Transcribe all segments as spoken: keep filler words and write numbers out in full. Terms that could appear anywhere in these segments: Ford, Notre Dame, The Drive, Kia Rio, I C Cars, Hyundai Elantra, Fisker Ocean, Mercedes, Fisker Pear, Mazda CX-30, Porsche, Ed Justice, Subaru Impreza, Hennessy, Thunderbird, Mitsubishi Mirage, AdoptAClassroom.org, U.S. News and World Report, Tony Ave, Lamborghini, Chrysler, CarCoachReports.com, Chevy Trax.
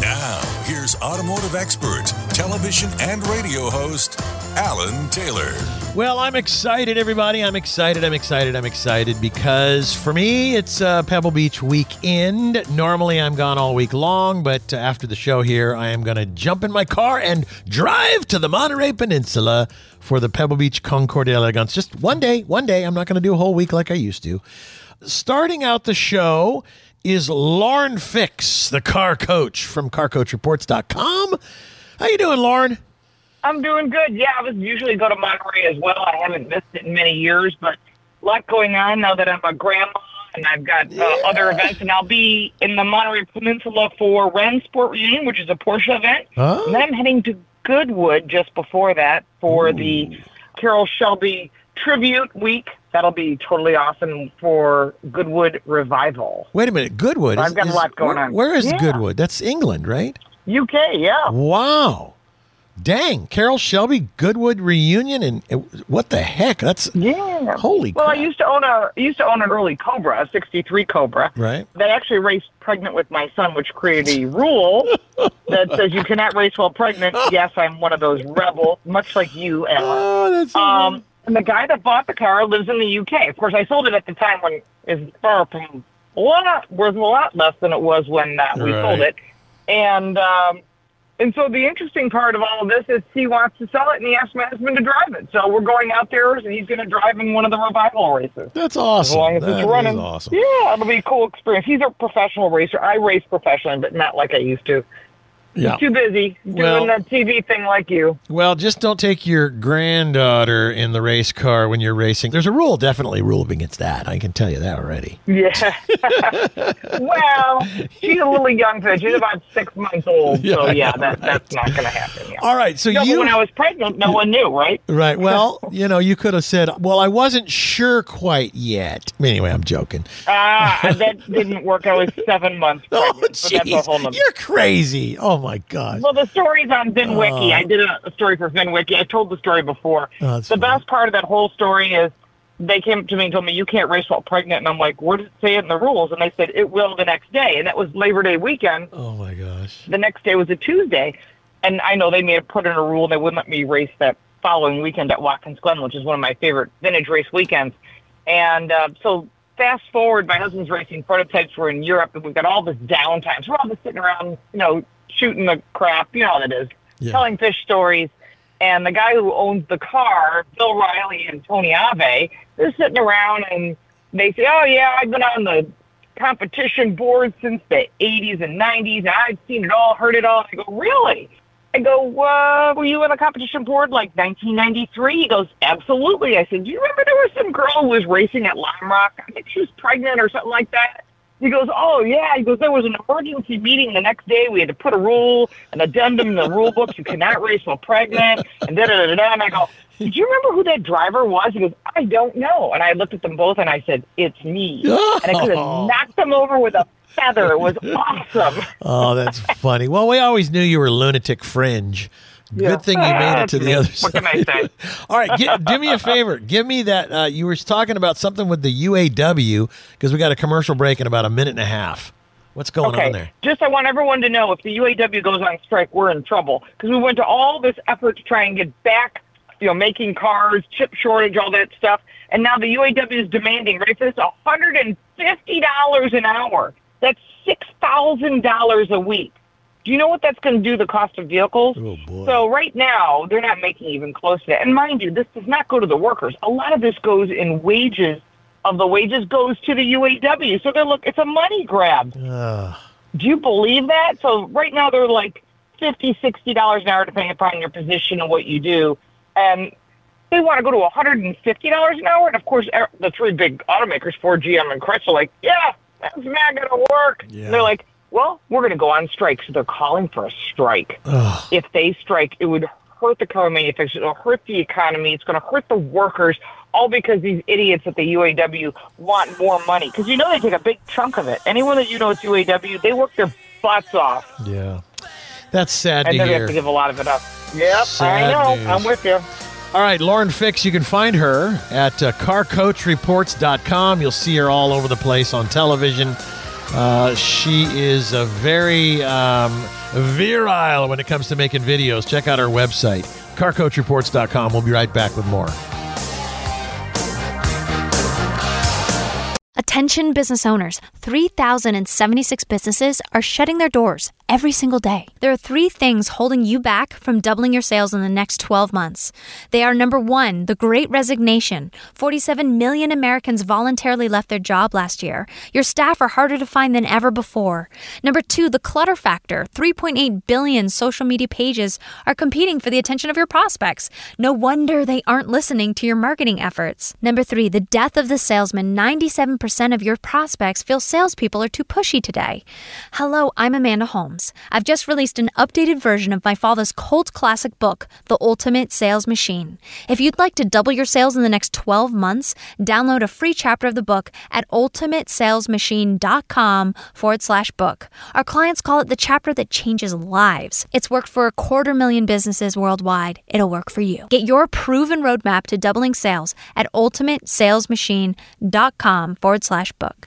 Now, here's automotive expert, television and radio host, Alan Taylor. Well, I'm excited, everybody. I'm excited, I'm excited, I'm excited because for me, it's uh, Pebble Beach weekend. Normally, I'm gone all week long, but uh, after the show here, I am going to jump in my car and drive to the Monterey Peninsula for the Pebble Beach Concours d'Elegance. Just one day, one day. I'm not going to do a whole week like I used to. Starting out the show is Lauren Fix, the car coach from car coach reports dot com. How you doing, Lauren? I'm doing good. Yeah, I was usually go to Monterey as well. I haven't missed it in many years, but a lot going on now that I'm a grandma and I've got uh, yeah. other events. And I'll be in the Monterey Peninsula for Ren Sport Reunion, which is a Porsche event. Oh. And then I'm heading to Goodwood just before that for Ooh. the Carroll Shelby Tribute Week. That'll be totally awesome for Goodwood Revival. Wait a minute, Goodwood? So I've got is, a lot going where, on. Where is yeah. Goodwood? That's England, right? U K, yeah. Wow. Dang, Carroll Shelby Goodwood reunion, and it, what the heck? That's yeah, holy. Well, crap. I used to own a I used to own an early Cobra, a sixty-three Cobra, right? That actually raced pregnant with my son, which created a rule that says you cannot race while pregnant. Yes, I'm one of those rebels, much like you, Alan. Oh, that's um, amazing. And the guy that bought the car lives in the U K. Of course, I sold it at the time when it's far from a lot worth a lot less than it was when uh, we right. sold it, and. Um, And so the interesting part of all of this is he wants to sell it, and he asked my husband to drive it. So we're going out there, and he's going to drive in one of the revival races. That's awesome. As long as that it's running. Is awesome. Yeah, it'll be a cool experience. He's a professional racer. I race professionally, but not like I used to. Yeah. He's too busy doing well, that T V thing like you. Well, just don't take your granddaughter in the race car when you're racing. There's a rule, definitely a rule against that. I can tell you that already. Yeah. Well, she's a little young today. She's about six months old. Yeah, so, yeah, know, that, right. that's not going to happen. Yeah. All right. So no, you. When I was pregnant, no one knew, right? Right. Well, you know, you could have said, well, I wasn't sure quite yet. Anyway, I'm joking. Ah, uh, that didn't work. I was seven months pregnant. Oh, jeez. That's a whole nother. You're crazy. Oh, Oh, my God. Well, the story's on VinWiki. Uh, I did a, a story for VinWiki. I told the story before. Oh, the funny. Best part of that whole story is they came to me and told me, you can't race while pregnant. And I'm like, where does it say it in the rules? And they said, it will the next day. And that was Labor Day weekend. Oh, my gosh. The next day was a Tuesday. And I know they made it put in a rule. They wouldn't let me race that following weekend at Watkins Glen, which is one of my favorite vintage race weekends. And uh, so fast forward, my husband's racing prototypes. We're in Europe, and we've got all this downtime. So we're all just sitting around, you know, shooting the crap, you know how that is, yeah. telling fish stories. And the guy who owns the car, Bill Riley and Tony Ave, they're sitting around and they say, oh, yeah, I've been on the competition board since the eighties and nineties. And I've seen it all, heard it all. I go, really? I go, uh, were you on the competition board like nineteen ninety-three? He goes, absolutely. I said, do you remember there was some girl who was racing at Lime Rock? I think she was pregnant or something like that. He goes, oh, yeah. He goes, there was an emergency meeting the next day. We had to put a rule, an addendum in the rule book. You cannot race while pregnant. And da-da-da-da. And I go, did you remember who that driver was? He goes, I don't know. And I looked at them both, and I said, it's me. And I could have knocked them over with a feather. It was awesome. Oh, that's funny. Well, we always knew you were lunatic fringe. Good yeah. thing you made it to the other what side. What can I say? All right, give, do me a favor. Give me that. Uh, you were talking about something with the U A W because we got a commercial break in about a minute and a half. What's going okay. on there? Just I want everyone to know if the U A W goes on strike, we're in trouble because we went to all this effort to try and get back, you know, making cars, chip shortage, all that stuff. And now the U A W is demanding, right, for this one hundred fifty dollars an hour. That's six thousand dollars a week. Do you know what that's going to do to the cost of vehicles? Oh, boy. So right now, they're not making even close to that. And mind you, this does not go to the workers. A lot of this goes in wages. Of the wages goes to the U A W. So they're look, it's a money grab. Ugh. Do you believe that? So right now, they're like fifty dollars, sixty dollars an hour, depending upon your position and what you do. And they want to go to one hundred fifty dollars an hour. And, of course, the three big automakers, Ford, G M, and Chrysler, are like, yeah, that's not going to work. Yeah. And they're like, well, we're going to go on strike, so they're calling for a strike. Ugh. If they strike, it would hurt the car manufacturers, it'll hurt the economy, it's going to hurt the workers, all because these idiots at the U A W want more money. Because you know they take a big chunk of it. Anyone that you know at U A W, they work their butts off. Yeah. That's sad to hear. And they have to give a lot of it up. Yep, sad I know. News. I'm with you. All right, Lauren Fix, you can find her at uh, car coach reports dot com. You'll see her all over the place on television. Uh, she is a very um, virile when it comes to making videos. Check out our website, car coach reports dot com. We'll be right back with more. Attention business owners, three thousand seventy-six businesses are shutting their doors every single day. There are three things holding you back from doubling your sales in the next twelve months. They are number one, the Great Resignation. forty-seven million Americans voluntarily left their job last year. Your staff are harder to find than ever before. Number two, the clutter factor. three point eight billion social media pages are competing for the attention of your prospects. No wonder they aren't listening to your marketing efforts. Number three, the death of the salesman. ninety-seven percent of your prospects feel salespeople are too pushy today. Hello, I'm Amanda Holmes. I've just released an updated version of my father's cult classic book, The Ultimate Sales Machine. If you'd like to double your sales in the next twelve months, download a free chapter of the book at ultimate sales machine dot com forward slash book. Our clients call it the chapter that changes lives. It's worked for a quarter million businesses worldwide. It'll work for you. Get your proven roadmap to doubling sales at ultimate sales machine dot com forward slash book.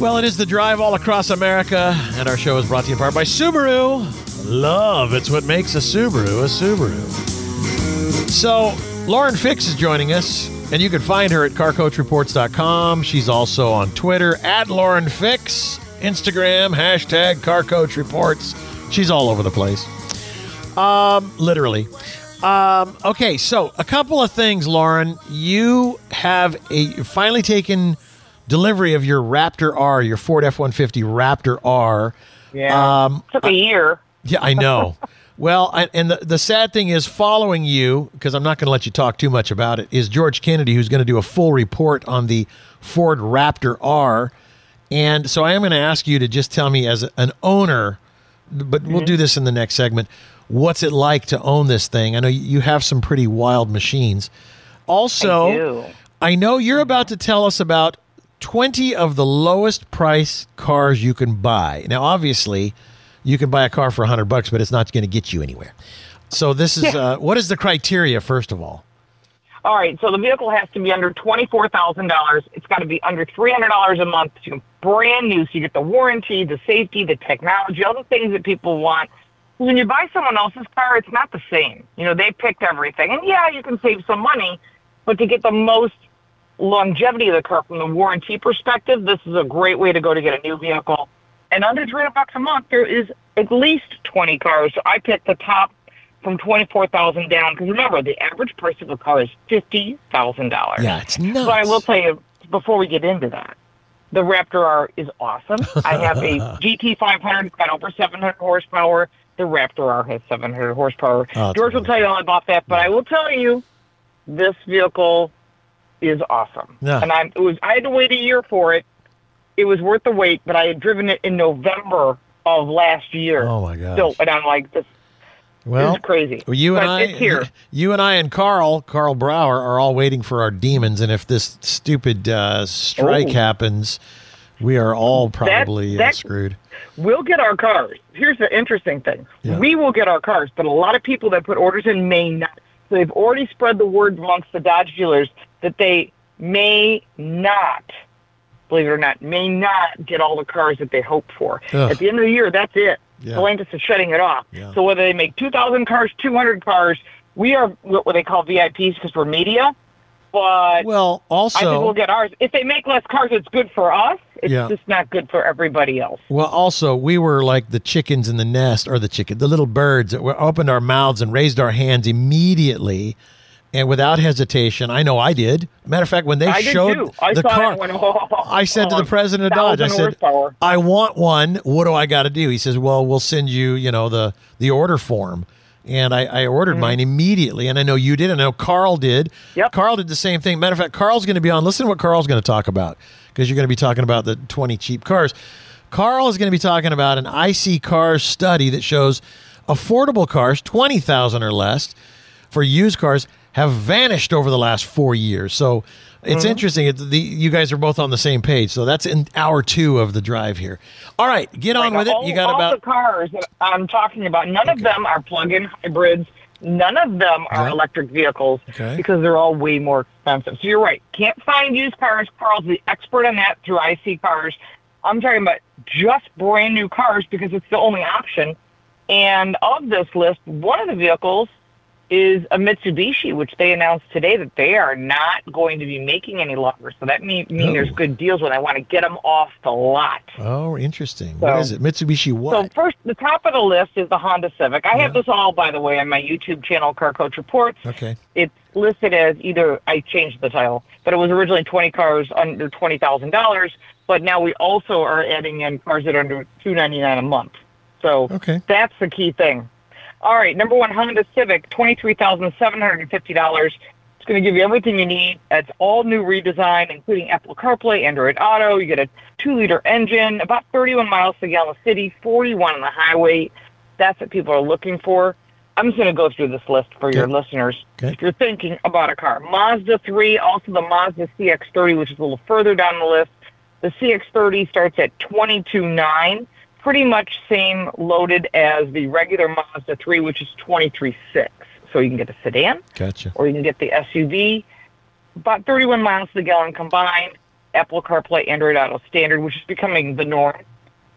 Well, it is the drive all across America, and our show is brought to you in part by Subaru. Love, it's what makes a Subaru a Subaru. So, Lauren Fix is joining us, and you can find her at car coach reports dot com. She's also on Twitter, at Lauren Fix, Instagram, hashtag CarCoachReports. She's all over the place. Um, literally. Um, okay, so a couple of things, Lauren. You have a finally taken delivery of your Raptor R, your Ford F one fifty Raptor R. Yeah, um, it took a year. I, yeah, I know. Well, I, and the, the sad thing is following you, because I'm not going to let you talk too much about it, is George Kennedy, who's going to do a full report on the Ford Raptor R. And so I am going to ask you to just tell me as an owner, but mm-hmm. we'll do this in the next segment, what's it like to own this thing? I know you have some pretty wild machines. Also, I do. I know you're about to tell us about twenty of the lowest price cars you can buy. Now, obviously, you can buy a car for a hundred bucks, but it's not going to get you anywhere. So this is, uh, what is the criteria, first of all? All right, so the vehicle has to be under twenty-four thousand dollars. It's got to be under three hundred dollars a month. It's brand new, so you get the warranty, the safety, the technology, all the things that people want. When you buy someone else's car, it's not the same. You know, they picked everything. And, yeah, you can save some money, but to get the most longevity of the car from the warranty perspective, this is a great way to go to get a new vehicle. And under three hundred bucks a month, there is at least twenty cars. So I picked the top from twenty-four thousand dollars down. Because, remember, the average price of a car is fifty thousand dollars. Yeah, it's nuts. But I will tell you, before we get into that, the Raptor R is awesome. I have a G T five hundred. It's got over seven hundred horsepower. The Raptor R has seven hundred horsepower. Oh, George will tell you all about that, but yeah. I will tell you, this vehicle is awesome. Yeah. And I it was I had to wait a year for it. It was worth the wait, but I had driven it in November of last year. Oh, my gosh. So, and I'm like, this, well, this is crazy. Well, you, and I, it's here. you and I and Carl, Carl Brower, are all waiting for our demons, and if this stupid uh, strike oh. happens, we are all probably that, that, uh, screwed. We'll get our cars. Here's the interesting thing. Yeah. We will get our cars, but a lot of people that put orders in may not. So they've already spread the word amongst the Dodge dealers that they may not, believe it or not, may not get all the cars that they hope for. Ugh. At the end of the year, that's it. Yeah. Stellantis is shutting it off. Yeah. So whether they make two thousand cars, two hundred cars, we are what they call V I Ps because we're media. But well, also, I think we'll get ours. If they make less cars, it's good for us. It's yeah. just not good for everybody else. Well, also, we were like the chickens in the nest, or the chicken, the little birds that were, opened our mouths and raised our hands immediately and without hesitation. I know I did. Matter of fact, when they I showed I the car, it went, oh, I said oh, to the president of Dodge, I said, horsepower. I want one. What do I got to do? He says, well, we'll send you, you know, the, the order form. And I, I ordered mm-hmm. mine immediately, and I know you did, and I know Carl did. Yep. Carl did the same thing. Matter of fact, Carl's going to be on. Listen to what Carl's going to talk about, because you're going to be talking about the twenty cheap cars. Carl is going to be talking about an I C Cars study that shows affordable cars, twenty thousand dollars or less, for used cars have vanished over the last four years. So it's mm-hmm. interesting. It's the, you guys are both on the same page. So that's in hour two of the drive here. All right, get on like with all, it. You got all about the cars that I'm talking about. None okay. of them are plug-in hybrids. None of them are right. electric vehicles okay. because they're all way more expensive. So you're right. Can't find used cars. Carl's the expert on that through I C Cars. I'm talking about just brand new cars because it's the only option. And of this list, one of the vehicles is a Mitsubishi, which they announced today that they are not going to be making any longer. So that means mean there's good deals when I want to get them off the lot. Oh, interesting. So, what is it? Mitsubishi what? So first, the top of the list is the Honda Civic. I yeah. have this all, by the way, on my YouTube channel, Car Coach Reports. Okay. It's listed as either, I changed the title, but it was originally twenty cars under twenty thousand dollars, but now we also are adding in cars that are under two hundred ninety-nine dollars a month. So okay. that's the key thing. All right, number one, Honda Civic, twenty-three thousand seven hundred fifty dollars. It's going to give you everything you need. It's all new redesign, including Apple CarPlay, Android Auto. You get a two-liter engine, about thirty-one miles to the gallon city, forty-one on the highway. That's what people are looking for. I'm just going to go through this list for okay. your listeners. Okay. If you're thinking about a car, Mazda three, also the Mazda C X thirty, which is a little further down the list. The C X thirty starts at twenty-two thousand nine hundred dollars. Pretty much same loaded as the regular Mazda three, which is twenty-three thousand six hundred dollars. So you can get the sedan, gotcha. Or you can get the S U V. About thirty-one miles to the gallon combined. Apple CarPlay, Android Auto standard, which is becoming the norm.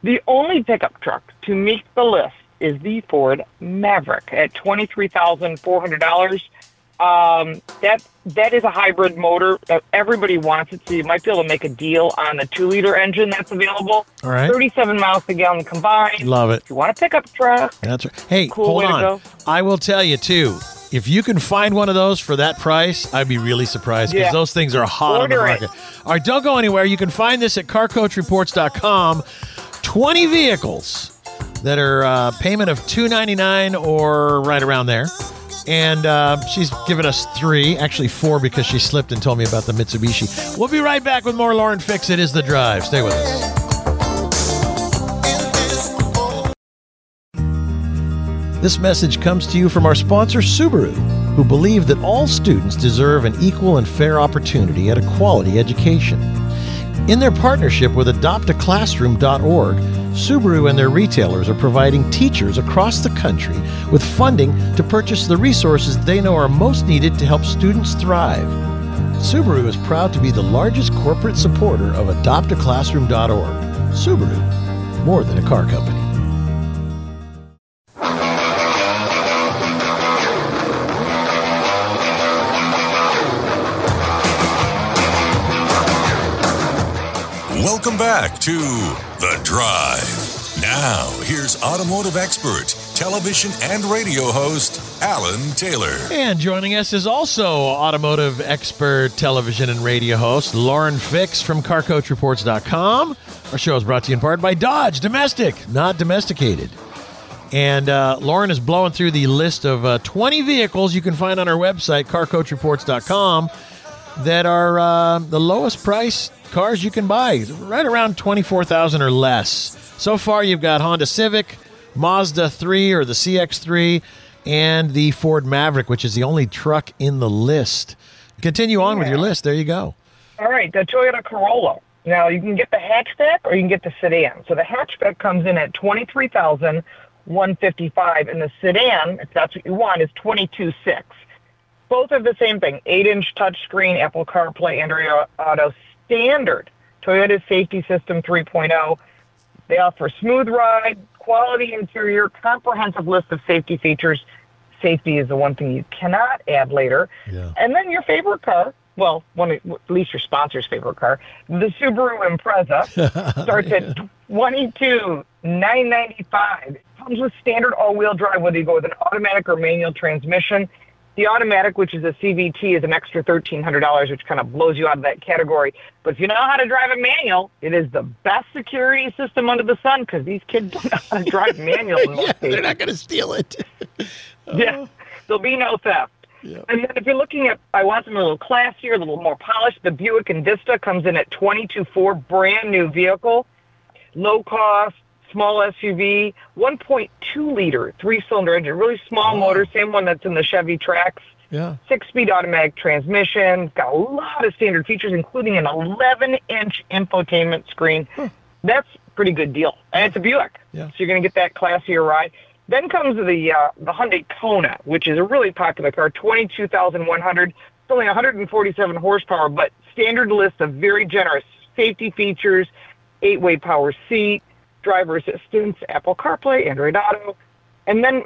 The only pickup truck to make the list is the Ford Maverick at twenty-three thousand four hundred dollars. Um, that that is a hybrid motor. Everybody wants it, so you might be able to make a deal on the two-liter engine that's available. All right, thirty-seven miles per gallon combined. Love it. If you want a pickup truck, that's right. Hey, cool hold on. I will tell you too. If you can find one of those for that price, I'd be really surprised because yeah. those things are hot Order on the market. It. All right, don't go anywhere. You can find this at car coach reports dot com. Twenty vehicles that are uh, payment of two hundred ninety-nine dollars or right around there. And uh, she's given us three, actually four, because she slipped and told me about the Mitsubishi. We'll be right back with more Lauren Fix. It is The Drive. Stay with us. This message comes to you from our sponsor, Subaru, who believe that all students deserve an equal and fair opportunity at a quality education. In their partnership with adopt a classroom dot org, Subaru and their retailers are providing teachers across the country with funding to purchase the resources they know are most needed to help students thrive. Subaru is proud to be the largest corporate supporter of adopt a classroom dot org. Subaru, more than a car company. Welcome back to The Drive. Now, here's automotive expert, television and radio host, Alan Taylor. And joining us is also automotive expert, television and radio host, Lauren Fix from car coach reports dot com. Our show is brought to you in part by Dodge, domestic, not domesticated. And uh, Lauren is blowing through the list of uh, twenty vehicles you can find on our website, car coach reports dot com, that are uh, the lowest price cars you can buy, right around twenty-four thousand dollars or less. So far, you've got Honda Civic, Mazda three or the C X three, and the Ford Maverick, which is the only truck in the list. Continue on yeah. with your list. There you go. All right, the Toyota Corolla. Now, you can get the hatchback or you can get the sedan. So the hatchback comes in at twenty-three thousand one hundred fifty-five dollars, and the sedan, if that's what you want, is twenty-two thousand six hundred dollars. Both are the same thing, eight-inch touchscreen, Apple CarPlay, Android Auto, standard Toyota Safety System three point oh. They offer smooth ride, quality interior, comprehensive list of safety features. Safety is the one thing you cannot add later. Yeah. And then your favorite car, well, one at least your sponsor's favorite car, the Subaru Impreza, starts yeah. at twenty-two thousand nine hundred ninety-five dollars. Comes with standard all-wheel drive, whether you go with an automatic or manual transmission. The automatic, which is a C V T, is an extra thirteen hundred dollars, which kind of blows you out of that category. But if you know how to drive a manual, it is the best security system under the sun because these kids don't know how to drive manual in most yeah, cases. They're not going to steal it. yeah, there'll be no theft. Yep. And then if you're looking at, I want something a little classier, a little more polished, the Buick Envista comes in at twenty-two four, brand new vehicle, low cost, small S U V, one point two liter, three-cylinder engine, really small wow. motor, same one that's in the Chevy Trax. Yeah. Six-speed automatic transmission, got a lot of standard features, including an eleven-inch infotainment screen. Huh. That's a pretty good deal. And it's a Buick, yeah. so you're going to get that classier ride. Then comes the uh, the Hyundai Kona, which is a really popular car, twenty-two thousand one hundred. It's only one hundred forty-seven horsepower, but standard list of very generous safety features, eight-way power seat, driver assistance, Apple CarPlay, Android Auto. And then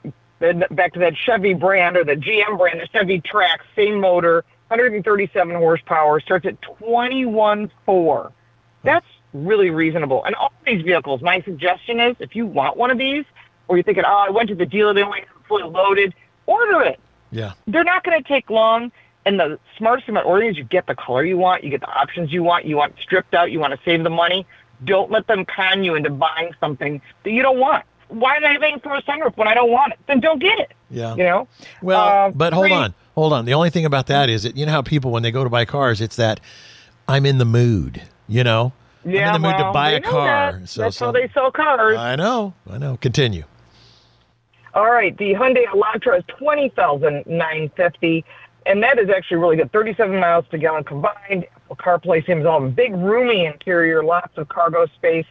back to that Chevy brand or the G M brand, the Chevy Trax, same motor, one hundred thirty-seven horsepower, starts at twenty-one four. That's really reasonable. And all these vehicles, my suggestion is if you want one of these, or you're thinking, oh, I went to the dealer, they only have fully loaded, order it. Yeah. They're not going to take long. And the smartest thing about ordering is you get the color you want, you get the options you want, you want stripped out, you want to save the money. Don't let them con you into buying something that you don't want. Why did I have anything for a sunroof when I don't want it? Then don't get it. Yeah. You know? Well, uh, but hold on. Hold on. The only thing about that is that, you know how people, when they go to buy cars, it's that I'm in the mood, you know? Yeah, I'm in the mood well, to buy a car. That. So, That's so, how they sell cars. I know. I know. Continue. All right, the Hyundai Elantra is twenty thousand nine hundred fifty dollars, and that is actually really good. thirty-seven miles per gallon combined. Apple CarPlay seems all big, roomy interior, lots of cargo space.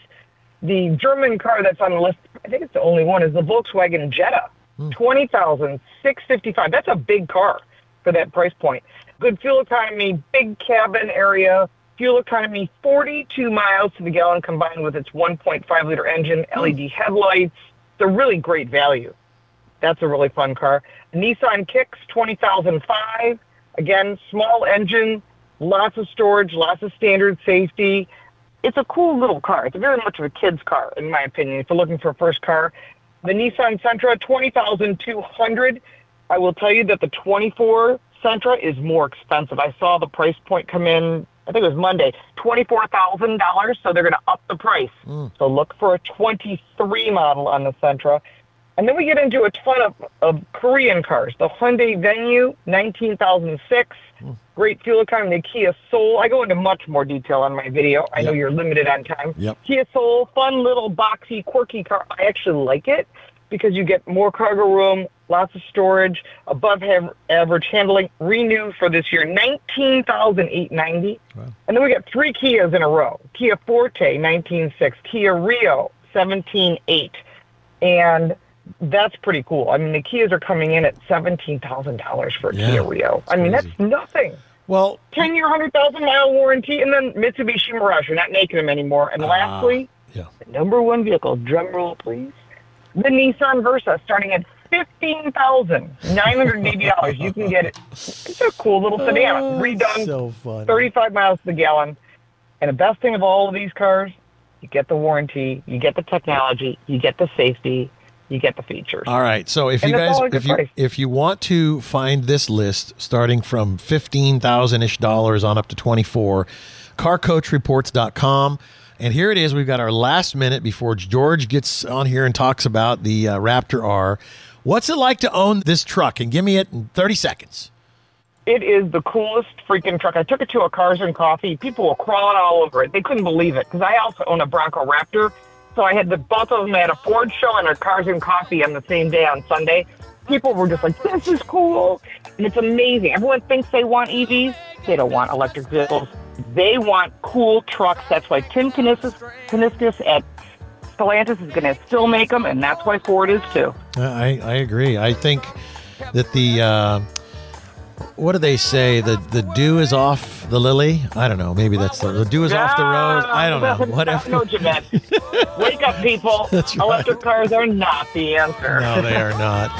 The German car that's on the list, I think it's the only one, is the Volkswagen Jetta, hmm. twenty thousand six hundred fifty-five dollars. That's a big car for that price point. Good fuel economy, big cabin area, fuel economy, forty-two miles to the gallon combined with its one point five liter engine, L E D headlights. It's a really great value. That's a really fun car. Nissan Kicks, twenty thousand five hundred dollars. Again, small engine, lots of storage, lots of standard safety. It's a cool little car. It's very much of a kid's car, in my opinion, if you're looking for a first car. The Nissan Sentra, twenty thousand two hundred dollars. I will tell you that the twenty-four Sentra is more expensive. I saw the price point come in, I think it was Monday, twenty-four thousand dollars, so they're going to up the price. Mm. So look for a twenty-three model on the Sentra. And then we get into a ton of, of Korean cars. The Hyundai Venue, nineteen thousand six hundred dollars. Mm. Great fuel economy. The Kia Soul. I go into much more detail on my video. I yep. know you're limited on time. Yep. Kia Soul, fun little boxy, quirky car. I actually like it because you get more cargo room, lots of storage, above average handling. Renew for this year, nineteen thousand eight hundred ninety dollars. Wow. And then we got three Kias in a row. Kia Forte, nineteen thousand six hundred dollars. Kia Rio, seventeen thousand eight hundred dollars. And that's pretty cool. I mean, the Kias are coming in at seventeen thousand dollars for a yeah, Kia Rio. I mean, crazy. That's nothing. Well, ten-year, one hundred thousand mile warranty, and then Mitsubishi Mirage. You're not making them anymore. And uh, lastly, yeah. the number one vehicle, drum roll, please, the Nissan Versa, starting at fifteen thousand nine hundred eighty dollars. You can get it. It's a cool little sedan. Oh, redone, so fun. thirty-five miles to the gallon. And the best thing of all of these cars, you get the warranty, you get the technology, you get the safety, you get the features. All right. So if and you guys, if you, price. if you want to find this list starting from fifteen thousand ish dollars on up to twenty-four, car coach reports dot com. And here it is. We've got our last minute before George gets on here and talks about the uh, Raptor R. What's it like to own this truck? And give me it in thirty seconds. It is the coolest freaking truck. I took it to a Cars and Coffee. People were crawling all over it. They couldn't believe it because I also own a Bronco Raptor. So I had the both of them at a Ford show and a Cars and Coffee on the same day on Sunday. People were just like, this is cool. And it's amazing. Everyone thinks they want E Vs. They don't want electric vehicles. They want cool trucks. That's why Tim Kuniskis at Stellantis is going to still make them, and that's why Ford is too. I, I agree. I think that the... Uh What do they say? The the dew is off the lily? I don't know. Maybe that's the, the dew is no, off the rose. I don't know. Whatever. No, Jeanette. Wake up, people. That's right. Electric cars are not the answer. No, they are not.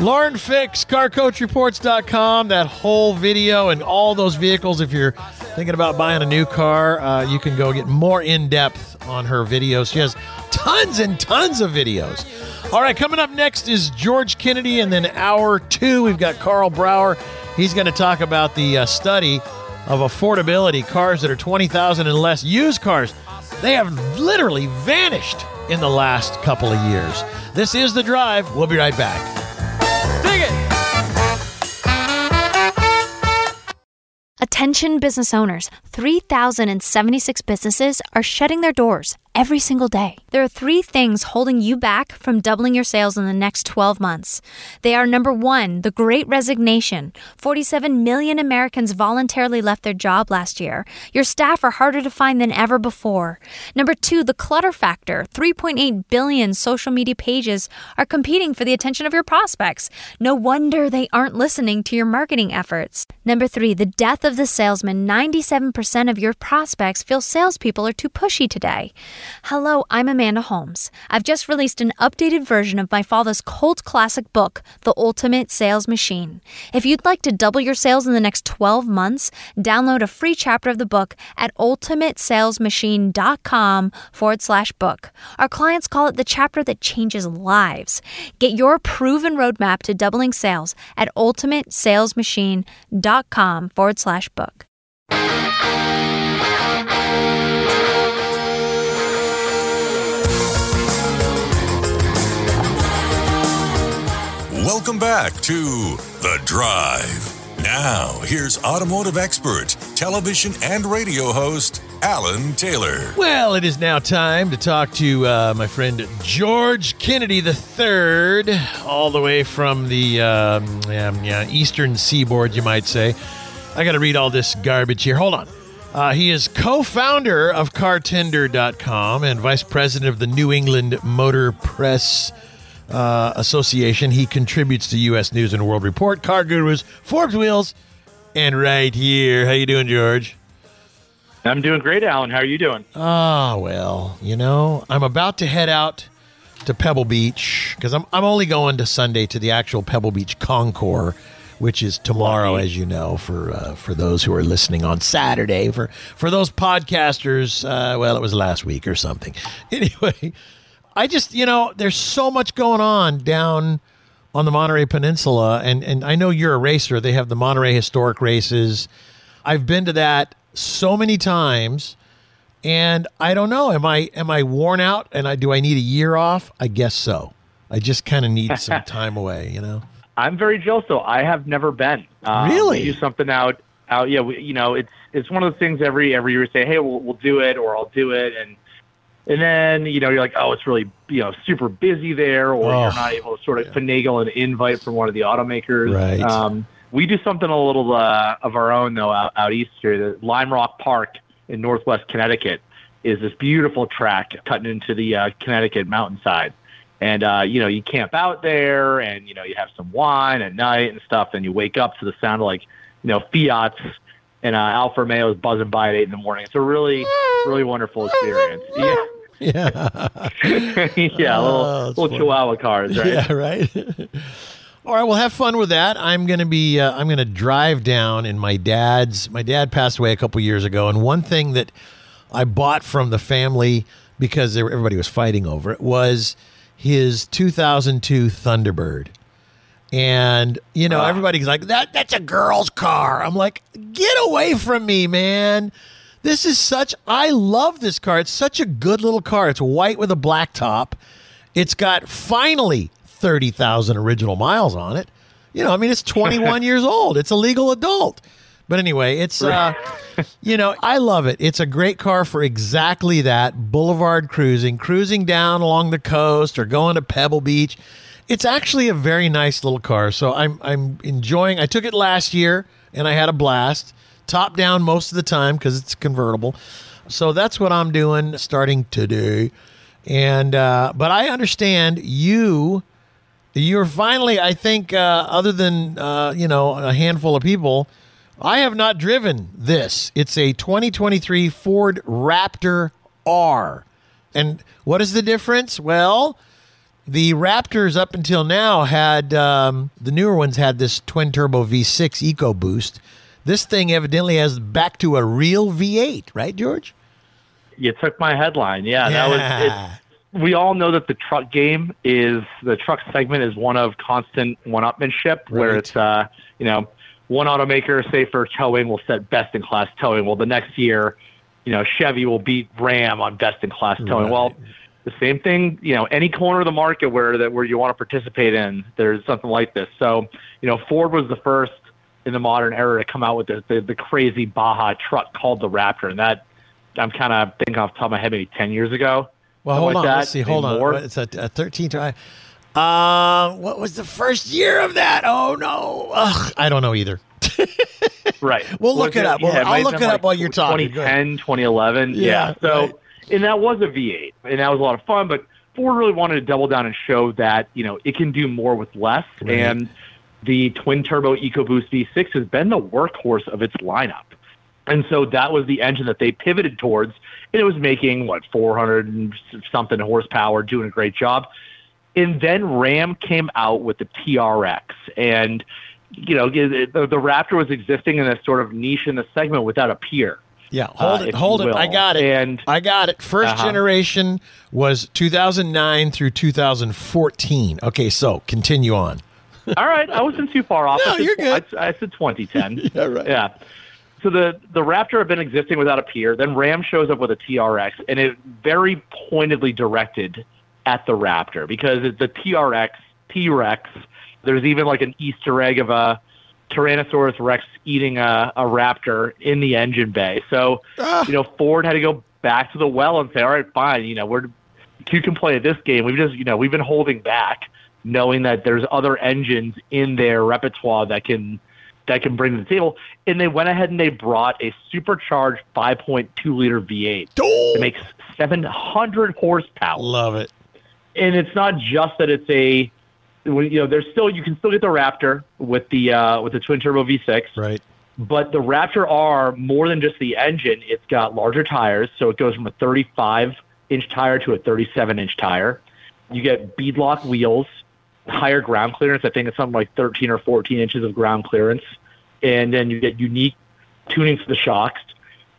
Lauren Fix, car coach reports dot com. That whole video and all those vehicles. If you're thinking about buying a new car, uh, you can go get more in-depth on her videos. She has tons and tons of videos. All right, coming up next is George Kennedy, and then hour two, we've got Carl Brower. He's going to talk about the uh, study of affordability. Cars that are twenty thousand dollars and less, used cars, they have literally vanished in the last couple of years. This is The Drive. We'll be right back. Dig it! Attention business owners, three thousand seventy-six businesses are shutting their doors every single day. There are three things holding you back from doubling your sales in the next twelve months. They are number one, the Great Resignation. forty-seven million Americans voluntarily left their job last year. Your staff are harder to find than ever before. Number two, the clutter factor. three point eight billion social media pages are competing for the attention of your prospects. No wonder they aren't listening to your marketing efforts. Number three, the death of the salesman. ninety-seven percent of your prospects feel salespeople are too pushy today. Hello, I'm Amanda Holmes. I've just released an updated version of my father's cult classic book, The Ultimate Sales Machine. If you'd like to double your sales in the next twelve months, download a free chapter of the book at ultimate sales machine dot com forward slash book. Our clients call it the chapter that changes lives. Get your proven roadmap to doubling sales at ultimate sales machine dot com forward slash book. Welcome back to The Drive. Now, here's automotive expert, television and radio host, Alan Taylor. Well, it is now time to talk to uh, my friend George Kennedy the third, all the way from the um, yeah, eastern seaboard, you might say. I got to read all this garbage here. Hold on. Uh, he is co-founder of Cartender dot com and vice president of the New England Motor Press Uh, Association. He contributes to U S News and World Report, Car Gurus, Forbes Wheels, and right here. How you doing, George? I'm doing great, Alan. How are you doing? Ah, oh, well, you know, I'm about to head out to Pebble Beach because I'm I'm only going to Sunday to the actual Pebble Beach Concours, which is tomorrow, as you know, for uh, for those who are listening on Saturday. For for those podcasters, uh, well, it was last week or something. Anyway. I just, you know, there's so much going on down on the Monterey Peninsula, and, and I know you're a racer. They have the Monterey Historic Races. I've been to that so many times, and I don't know. Am I am I worn out, and I do I need a year off? I guess so. I just kind of need some time away, you know? I'm very jealous, though. I have never been. Um, really? We do something out, out yeah, we, you know, it's it's one of those things every, every year we say, hey, we'll, we'll do it, or I'll do it, and And then, you know, you're like, oh, it's really, you know, super busy there, or oh, you're not able to sort of yeah. finagle an invite from one of the automakers. Right. Um, we do something a little uh, of our own, though, out, out east here. The Lime Rock Park in northwest Connecticut is this beautiful track cutting into the uh, Connecticut mountainside. And, uh, you know, you camp out there and, you know, you have some wine at night and stuff, and you wake up to the sound of, like, you know, Fiat's. And uh, Alfa Romeo's buzzing by at eight in the morning. It's a really, really wonderful experience. Yeah. Yeah. yeah. Oh, little little Chihuahua cars, right? Yeah, right. All right. Well, have fun with that. I'm going to be, uh, I'm going to drive down in my dad's, my dad passed away a couple years ago. And one thing that I bought from the family because they were, everybody was fighting over it was his two thousand two Thunderbird. And, you know, uh, everybody's like, that that's a girl's car. I'm like, get away from me, man. This is such, I love this car. It's such a good little car. It's white with a black top. It's got finally thirty thousand original miles on it. You know, I mean, it's twenty-one years old. It's a legal adult. But anyway, it's, uh, you know, I love it. It's a great car for exactly that. Boulevard cruising, cruising down along the coast or going to Pebble Beach. It's actually a very nice little car, so I'm I'm enjoying. I took it last year, and I had a blast. Top down most of the time because it's convertible. So that's what I'm doing starting today. And uh, but I understand you. You're finally, I think, uh, other than uh, you know a handful of people, I have not driven this. It's a twenty twenty-three Ford Raptor R, and what is the difference? Well. The Raptors up until now had, um, the newer ones had this twin-turbo V six EcoBoost. This thing evidently has back to a real V eight, right, George? You took my headline, yeah. yeah. That was. It, we all know that the truck game is, the truck segment is one of constant one-upmanship, right. Where it's, uh, you know, one automaker, say for towing, will set best-in-class towing. Well, the next year, you know, Chevy will beat Ram on best-in-class towing. Right. Well, the same thing, you know, any corner of the market where that where you want to participate in, there's something like this. So, you know, Ford was the first in the modern era to come out with the, the, the crazy Baja truck called the Raptor. And that, I'm kind of thinking off the top of my head, maybe ten years ago. Well, hold on. That. Let's see. Hold Any on. More? It's a, a thirteen try. Uh, what was the first year of that? Oh, no. Ugh, I don't know either. Right. We'll look, look it up. Yeah, well, I'll look it like up while you're talking. twenty ten, twenty eleven. Yeah. yeah. So, right. And that was a V eight. And that was a lot of fun. But Ford really wanted to double down and show that, you know, it can do more with less. Right. And the twin-turbo EcoBoost V six has been the workhorse of its lineup. And so that was the engine that they pivoted towards. And it was making, what, four hundred and something horsepower, doing a great job. And then Ram came out with the T R X. And, you know, the, the Raptor was existing in a sort of niche in the segment without a peer. Yeah, hold uh, it, hold it. Will. I got it. And I got it. First uh-huh. generation was two thousand nine through two thousand fourteen. Okay, so continue on. All right, I wasn't too far off. No, I said, you're good. I, I said twenty ten. Yeah, right. Yeah. So the, the Raptor had been existing without a peer. Then Ram shows up with a T R X, and it very pointedly directed at the Raptor because it's the T R X, T Rex. There's even like an Easter egg of a Tyrannosaurus Rex eating a, a Raptor in the engine bay. So, ah. you know, Ford had to go back to the well and say, all right, fine, you know, we're you can play at this game. We've just, you know, we've been holding back, knowing that there's other engines in their repertoire that can that can bring to the table. And they went ahead and they brought a supercharged five point two liter V eight. Oh. It makes seven hundred horsepower. Love it. And it's not just that it's a, you know, there's still, you can still get the Raptor with the uh, with the twin turbo V six. Right. But the Raptor R, more than just the engine, it's got larger tires. So it goes from a thirty-five inch tire to a thirty-seven inch tire. You get beadlock wheels, higher ground clearance. I think it's something like thirteen or fourteen inches of ground clearance. And then you get unique tuning for the shocks.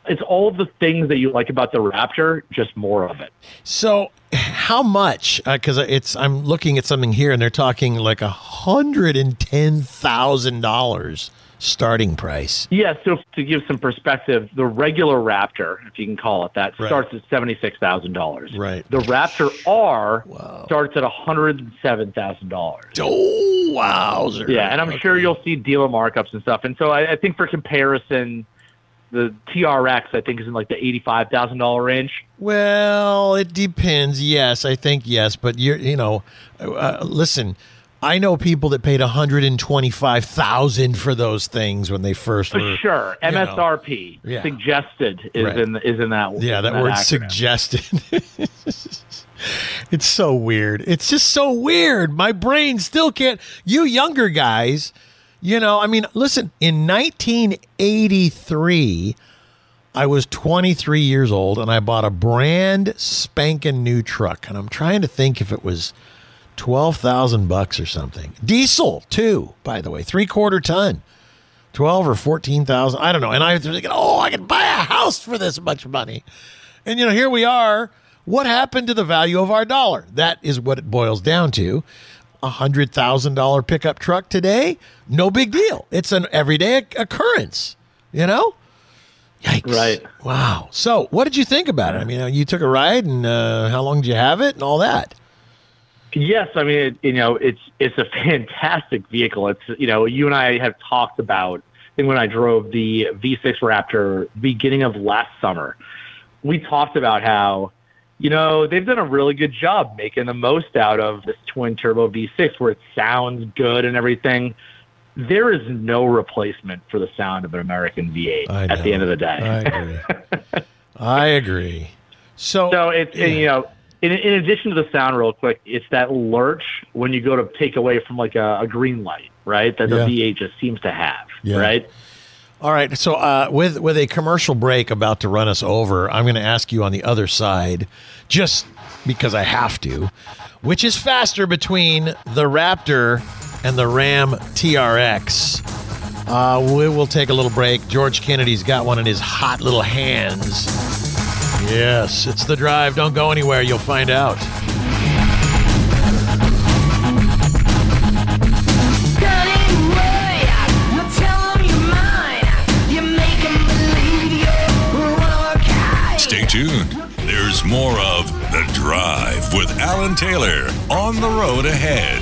It's all of the things that you like about the Raptor, just more of it. So how much, because uh, it's I'm looking at something here, and they're talking like one hundred ten thousand dollars starting price. Yeah, so to give some perspective, the regular Raptor, if you can call it that, right. starts at seventy-six thousand dollars. Right. The Raptor R wow. starts at one hundred seven thousand dollars. Oh, wowzer. Yeah, and I'm okay. sure you'll see dealer markups and stuff. And so I, I think for comparison, the T R X, I think, is in like the eighty-five thousand dollars range. Well, it depends. Yes, I think yes. But, you're, you know, uh, listen, I know people that paid one hundred twenty-five thousand dollars for those things when they first were. Sure. M S R P, yeah. suggested, is right. in is in that word. Yeah, that, that word acronym. Suggested. It's so weird. It's just so weird. My brain still can't. You younger guys. You know, I mean, listen, in nineteen eighty-three, I was twenty-three years old, and I bought a brand spanking new truck. And I'm trying to think if it was twelve thousand bucks or something. Diesel, too, by the way, three-quarter ton, twelve or fourteen thousand. I don't know. And I was thinking, oh, I could buy a house for this much money. And, you know, here we are. What happened to the value of our dollar? That is what it boils down to. A hundred thousand dollar pickup truck today, no big deal. It's an everyday occurrence, you know. Yikes! Right? Wow. So, what did you think about it? I mean, you took a ride, and uh, how long did you have it, and all that? Yes, I mean, it, you know, it's it's a fantastic vehicle. It's you know, you and I have talked about. I think when I drove the V six Raptor beginning of last summer, we talked about how. You know, they've done a really good job making the most out of this twin-turbo V six where it sounds good and everything. There is no replacement for the sound of an American V eight at the end of the day. I agree. I agree. So, so it's, yeah. and, you know, in, in addition to the sound real quick, it's that lurch when you go to take away from like a, a green light, right, that the yeah. V eight just seems to have, yeah. right? All right, so uh, with with a commercial break about to run us over, I'm going to ask you on the other side, just because I have to, which is faster between the Raptor and the Ram T R X. Uh, we will take a little break. George Kennedy's got one in his hot little hands. Yes, it's the drive. Don't go anywhere. You'll find out. Tuned. There's more of The Drive with Alan Taylor on the road ahead.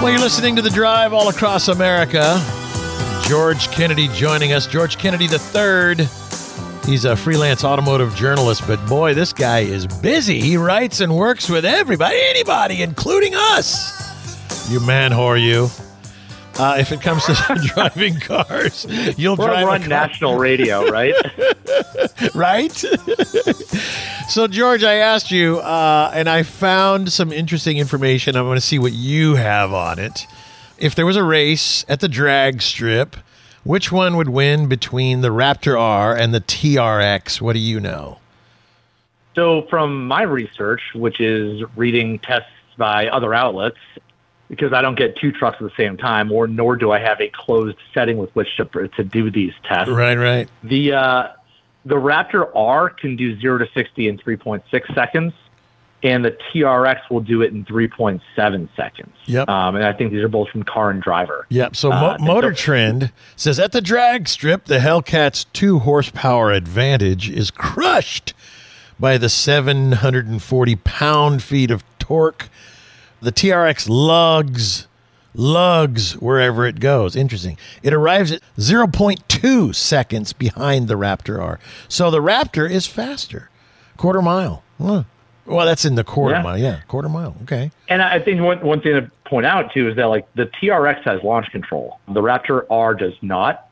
Well, you're listening to The Drive all across America. George Kennedy joining us. George Kennedy the third. He's a freelance automotive journalist, but boy, this guy is busy. He writes and works with everybody, anybody, including us. You man whore, you. Uh, if it comes to driving cars, you'll we'll drive run a car. National radio, right? Right? So, George, I asked you, uh, and I found some interesting information. I want to see what you have on it. If there was a race at the drag strip, which one would win between the Raptor R and the T R X? What do you know? So, from my research, which is reading tests by other outlets, because I don't get two trucks at the same time, or nor do I have a closed setting with which to, to do these tests. Right, right. The uh, the Raptor R can do zero to sixty in three point six seconds, and the T R X will do it in three point seven seconds. Yep. Um, and I think these are both from Car and Driver. Yep, so Mo- uh, Motor Trend says, at the drag strip, the Hellcat's two horsepower advantage is crushed by the seven hundred forty pound-feet of torque. The T R X lugs, lugs wherever it goes. Interesting. It arrives at zero point two seconds behind the Raptor R. So the Raptor is faster. Quarter mile. Huh. Well, that's in the quarter yeah. mile. Yeah, quarter mile. Okay. And I think one, one thing to point out, too, is that, like, the T R X has launch control. The Raptor R does not.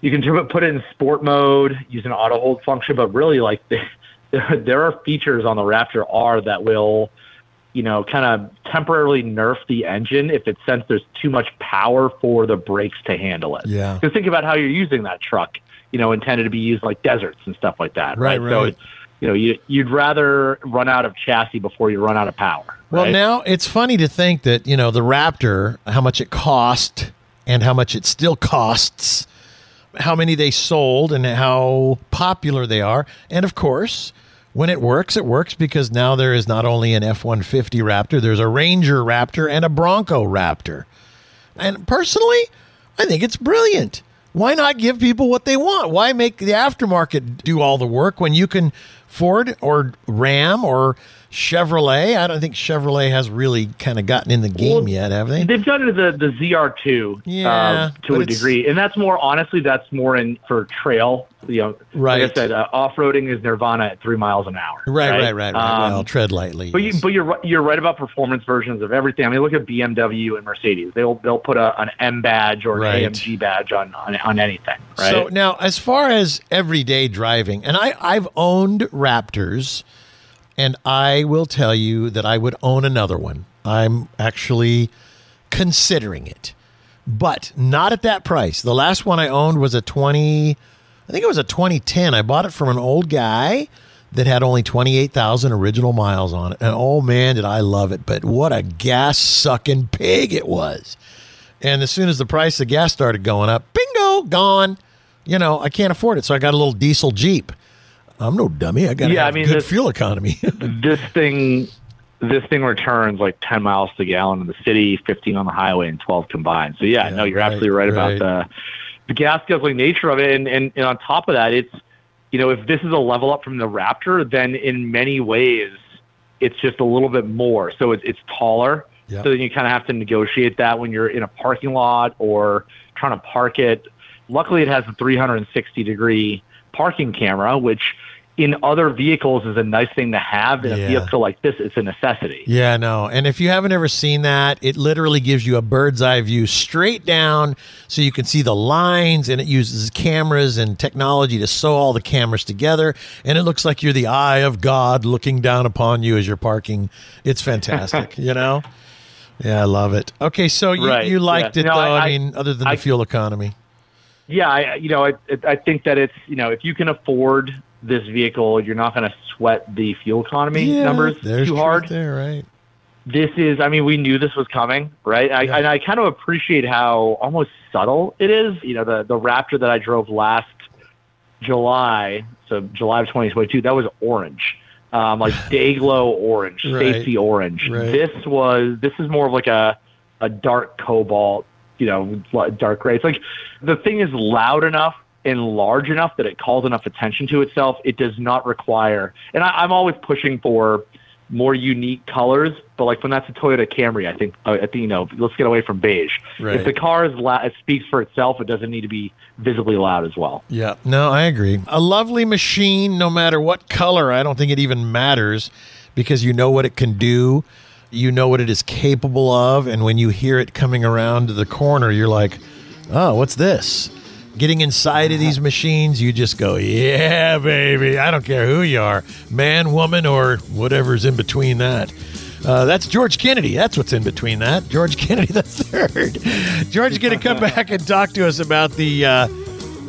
You can put it in sport mode, use an auto hold function, but really, like, there are features on the Raptor R that will, you know, kind of temporarily nerf the engine if it senses there's too much power for the brakes to handle it. Yeah. Because think about how you're using that truck, you know, intended to be used like deserts and stuff like that. Right, right. So, it, you know, you, you'd rather run out of chassis before you run out of power. Well, right? Now it's funny to think that, you know, the Raptor, how much it cost and how much it still costs, how many they sold and how popular they are. And of course, when it works, it works because now there is not only an F one fifty Raptor, there's a Ranger Raptor and a Bronco Raptor. And personally, I think it's brilliant. Why not give people what they want? Why make the aftermarket do all the work when you can Ford or Ram or Chevrolet? I don't think Chevrolet has really kind of gotten in the game well, yet, have they? They've done it the, the Z R two yeah, uh, to a degree. And that's more, honestly, that's more in for trail. You know, right. Like I said, uh, off-roading is nirvana at three miles an hour. Right, right, right. right, right. Um, well, tread lightly. But, yes. you, but you're you're right about performance versions of everything. I mean, look at B M W and Mercedes. They'll they'll put a, an M badge or right. an A M G badge on, on, on anything. Right? So now, as far as everyday driving, and I, I've owned Raptors, and I will tell you that I would own another one. I'm actually considering it, but not at that price. The last one I owned was a twenty... I think it was a twenty ten. I bought it from an old guy that had only twenty-eight thousand original miles on it. And oh, man, did I love it. But what a gas-sucking pig it was. And as soon as the price of gas started going up, bingo, gone. You know, I can't afford it. So I got a little diesel Jeep. I'm no dummy. I got yeah, I mean, good this, fuel economy. this thing this thing returns like ten miles to the gallon in the city, fifteen on the highway, and twelve combined. So, yeah, yeah no, you're right, absolutely right, right about the... the gas-guzzling nature of it, and, and, and on top of that, it's, you know, if this is a level up from the Raptor, then in many ways, it's just a little bit more. So it's, it's taller, yep. So then you kind of have to negotiate that when you're in a parking lot or trying to park it. Luckily, it has a three sixty degree parking camera, which in other vehicles is a nice thing to have. In yeah. a vehicle like this, it's a necessity. Yeah, no. And if you haven't ever seen that, it literally gives you a bird's eye view straight down so you can see the lines, and it uses cameras and technology to sew all the cameras together. And it looks like you're the eye of God looking down upon you as you're parking. It's fantastic, you know? Yeah, I love it. Okay, so you, right. you liked yeah. it, no, though, I, I mean, other than I, the fuel economy. Yeah, I, you know, I, I think that it's, you know, if you can afford this vehicle, you're not going to sweat the fuel economy yeah, numbers too hard. There, right? This is, I mean, we knew this was coming, right? I, yeah. And I kind of appreciate how almost subtle it is. You know, the, the Raptor that I drove last July, so July of twenty twenty-two, that was orange. Um, like day glow orange, right. safety orange. Right. This was, this is more of like a, a dark cobalt, you know, dark gray. It's like the thing is loud enough and large enough that it calls enough attention to itself. It does not require, and I, I'm always pushing for more unique colors, but like when that's a Toyota Camry, I think, uh, I think, you know, let's get away from beige. Right. If the car is la- it speaks for itself, it doesn't need to be visibly loud as well. Yeah, no, I agree. A lovely machine, no matter what color. I don't think it even matters, because you know what it can do. You know what it is capable of. And when you hear it coming around the corner, you're like, oh, what's this? Getting inside of these machines, you just go, yeah, baby. I don't care who you are, man, woman, or whatever's in between that. Uh, that's George Kennedy. That's what's in between that. George Kennedy the Third. George is going to come back and talk to us about the, uh,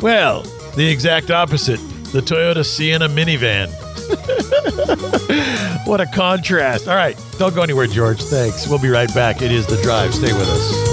well, the exact opposite, the Toyota Sienna minivan. What a contrast. All right. Don't go anywhere, George. Thanks. We'll be right back. It is The Drive. Stay with us.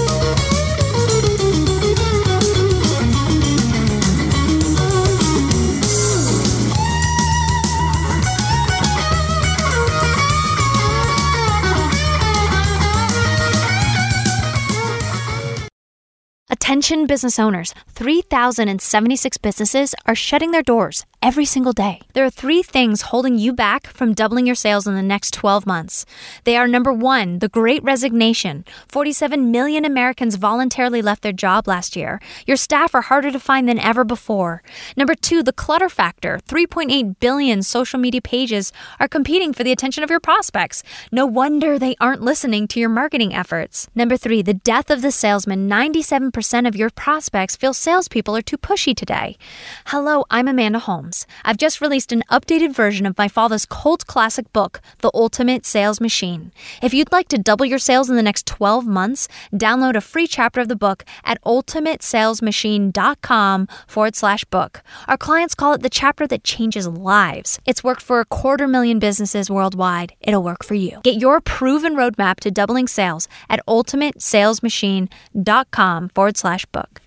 Attention business owners, three thousand seventy-six businesses are shutting their doors every single day. There are three things holding you back from doubling your sales in the next twelve months. They are number one, the Great Resignation. forty-seven million Americans voluntarily left their job last year. Your staff are harder to find than ever before. Number two, the clutter factor. three point eight billion social media pages are competing for the attention of your prospects. No wonder they aren't listening to your marketing efforts. Number three, the death of the salesman. ninety-seven percent of your prospects feel salespeople are too pushy today. Hello, I'm Amanda Holmes. I've just released an updated version of my father's cult classic book, The Ultimate Sales Machine. If you'd like to double your sales in the next twelve months, download a free chapter of the book at ultimate sales machine dot com forward slash book. Our clients call it the chapter that changes lives. It's worked for a quarter million businesses worldwide. It'll work for you. Get your proven roadmap to doubling sales at ultimate sales machine dot com forward slash Slash book.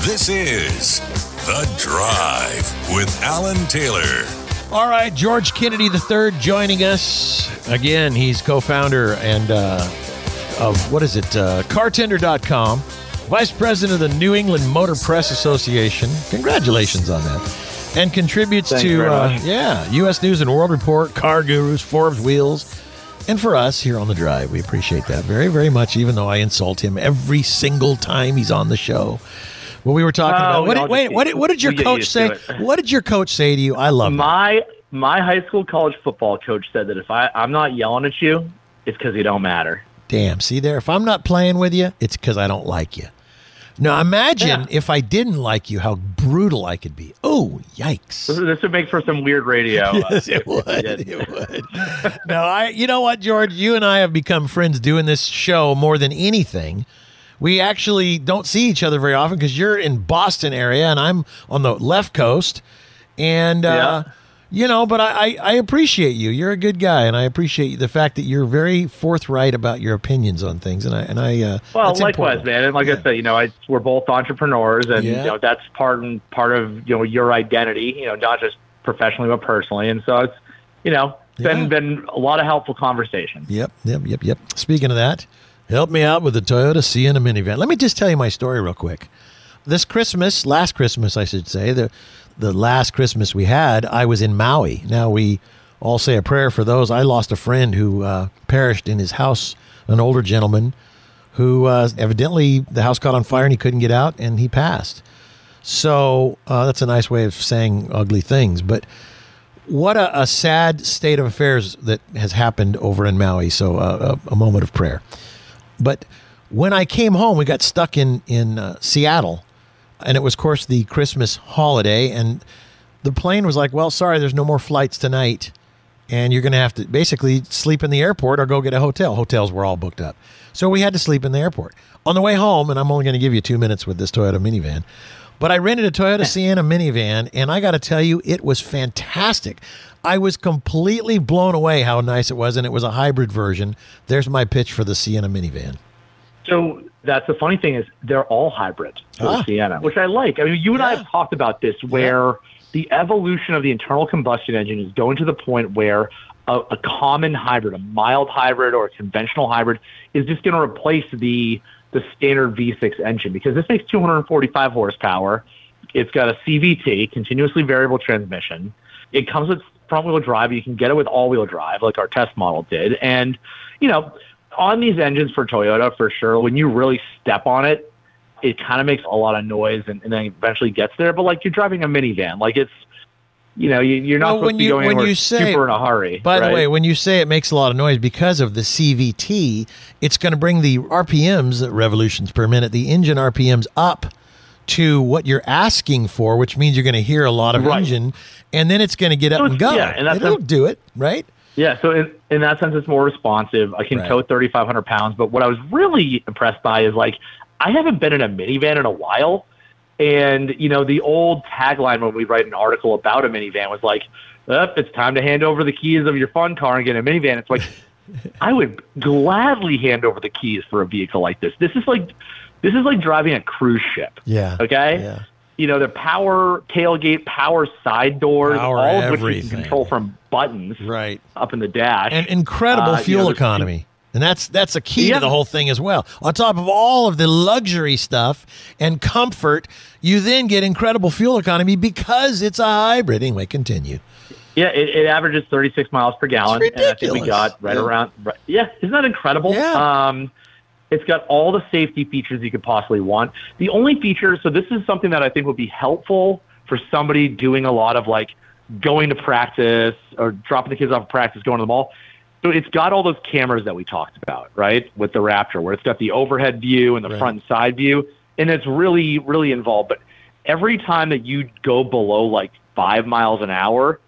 This is The Drive with Alan Taylor. All right, George Kennedy the Third joining us again. He's co-founder and uh, of what is it, uh, Cartender dot com, vice president of the New England Motor Press Association. Congratulations on that. And contributes Thanks to, uh, yeah, U S News and World Report, Car Gurus, Forbes, Wheels. And for us here on The Drive, we appreciate that very, very much, even though I insult him every single time he's on the show. Well, we were talking oh, about, we what did, wait, what did, what did your coach say? What did your coach say to you? I love my that. My high school college football coach said that if I, I'm not yelling at you, it's because you don't matter. Damn, see there? If I'm not playing with you, it's because I don't like you. Now, imagine yeah. if I didn't like you, how brutal I could be. Oh, yikes. This, this would make for some weird radio. Yes, uh, it would. It, it would. Now, I, you know what, George? You and I have become friends doing this show more than anything. We actually don't see each other very often because you're in Boston area and I'm on the left coast. And, uh, yeah. you know, but I, I, I appreciate you. You're a good guy. And I appreciate the fact that you're very forthright about your opinions on things. And I, and I, uh, well, likewise, important. man. And like yeah. I said, you know, I, we're both entrepreneurs and, yeah. you know, that's part and part of, you know, your identity, you know, not just professionally, but personally. And so it's, you know, been, yeah. been a lot of helpful conversation. Yep. Yep. Yep. Yep. Speaking of that, help me out with the Toyota Sienna minivan. Let me just tell you my story real quick. This Christmas, last Christmas, I should say, the, the last Christmas we had, I was in Maui. Now we all say a prayer for those. I lost a friend who uh, perished in his house, an older gentleman who uh, evidently the house caught on fire and he couldn't get out and he passed. So uh, that's a nice way of saying ugly things. But what a, a sad state of affairs that has happened over in Maui. So uh, a, a moment of prayer. But when I came home, we got stuck in, in uh, Seattle. And it was, of course, the Christmas holiday. And the plane was like, well, sorry, there's no more flights tonight. and you're going to have to basically sleep in the airport or go get a hotel. Hotels were all booked up. So we had to sleep in the airport. On the way home, and I'm only going to give you two minutes with this Toyota minivan, but I rented a Toyota Sienna minivan, and I got to tell you, it was fantastic. I was completely blown away how nice it was, and it was a hybrid version. There's my pitch for the Sienna minivan. So that's the funny thing is they're all hybrid for ah. the Sienna, which I like. I mean, you and yeah. I have talked about this where yeah. the evolution of the internal combustion engine is going to the point where a, a common hybrid, a mild hybrid or a conventional hybrid is just going to replace the the standard V six engine because this makes two hundred forty-five horsepower. It's got a C V T, continuously variable transmission. It comes with front-wheel drive. You can get it with all-wheel drive like our test model did. And, you know, on these engines for Toyota, for sure, when you really step on it, it kind of makes a lot of noise and, and then eventually gets there. But, like, you're driving a minivan. Like, it's, you know, you, you're not well, supposed to be going anywhere super in a hurry. By right? the way, when you say it makes a lot of noise because of the C V T, it's going to bring the R P Ms, revolutions per minute, the engine R P Ms up to what you're asking for, which means you're going to hear a lot of right. engine, and then it's going to get up so and go. Yeah, and that's It'll a, do it, right? Yeah, so in, in that sense, it's more responsive. I can right. tow thirty-five hundred pounds, but what I was really impressed by is, like, I haven't been in a minivan in a while, and, you know, the old tagline when we write an article about a minivan was like, oh, it's time to hand over the keys of your fun car and get a minivan. It's like, I would gladly hand over the keys for a vehicle like this. This is like... This is like driving a cruise ship. Yeah. Okay? Yeah. You know, the power tailgate, power side doors, power all of which everything. You can control from buttons right. up in the dash. And incredible uh, fuel you know, economy. And that's that's a key yeah. to the whole thing as well. On top of all of the luxury stuff and comfort, you then get incredible fuel economy because it's a hybrid. Anyway, continue. Yeah, it, it averages thirty-six miles per gallon. It's ridiculous. And I think we got right yeah. around. Right, yeah, isn't that incredible? Yeah. Um, It's got all the safety features you could possibly want. The only feature, so this is something that I think would be helpful for somebody doing a lot of like going to practice or dropping the kids off at practice, going to the mall. So it's got all those cameras that we talked about, right, with the Raptor, where it's got the overhead view and the right. front and side view, and it's really, really involved. But every time that you go below like five miles an hour,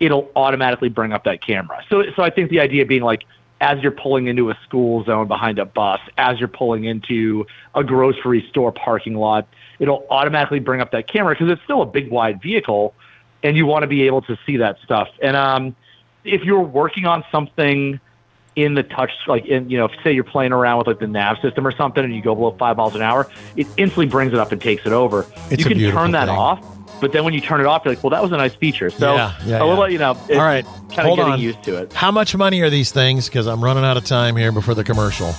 it'll automatically bring up that camera. So, so I think the idea being like, as you're pulling into a school zone behind a bus, as you're pulling into a grocery store parking lot, it'll automatically bring up that camera because it's still a big, wide vehicle, and you want to be able to see that stuff. And um, if you're working on something in the touch, like, in, you know, if, say you're playing around with like the nav system or something and you go below five miles an hour, it instantly brings it up and takes it over. It's you can turn that thing. off. But then when you turn it off, you're like, well, that was a nice feature. So yeah, yeah, I will yeah. let you know. It's All right. Kind of getting on. used to it. How much money are these things? Because I'm running out of time here before the commercial.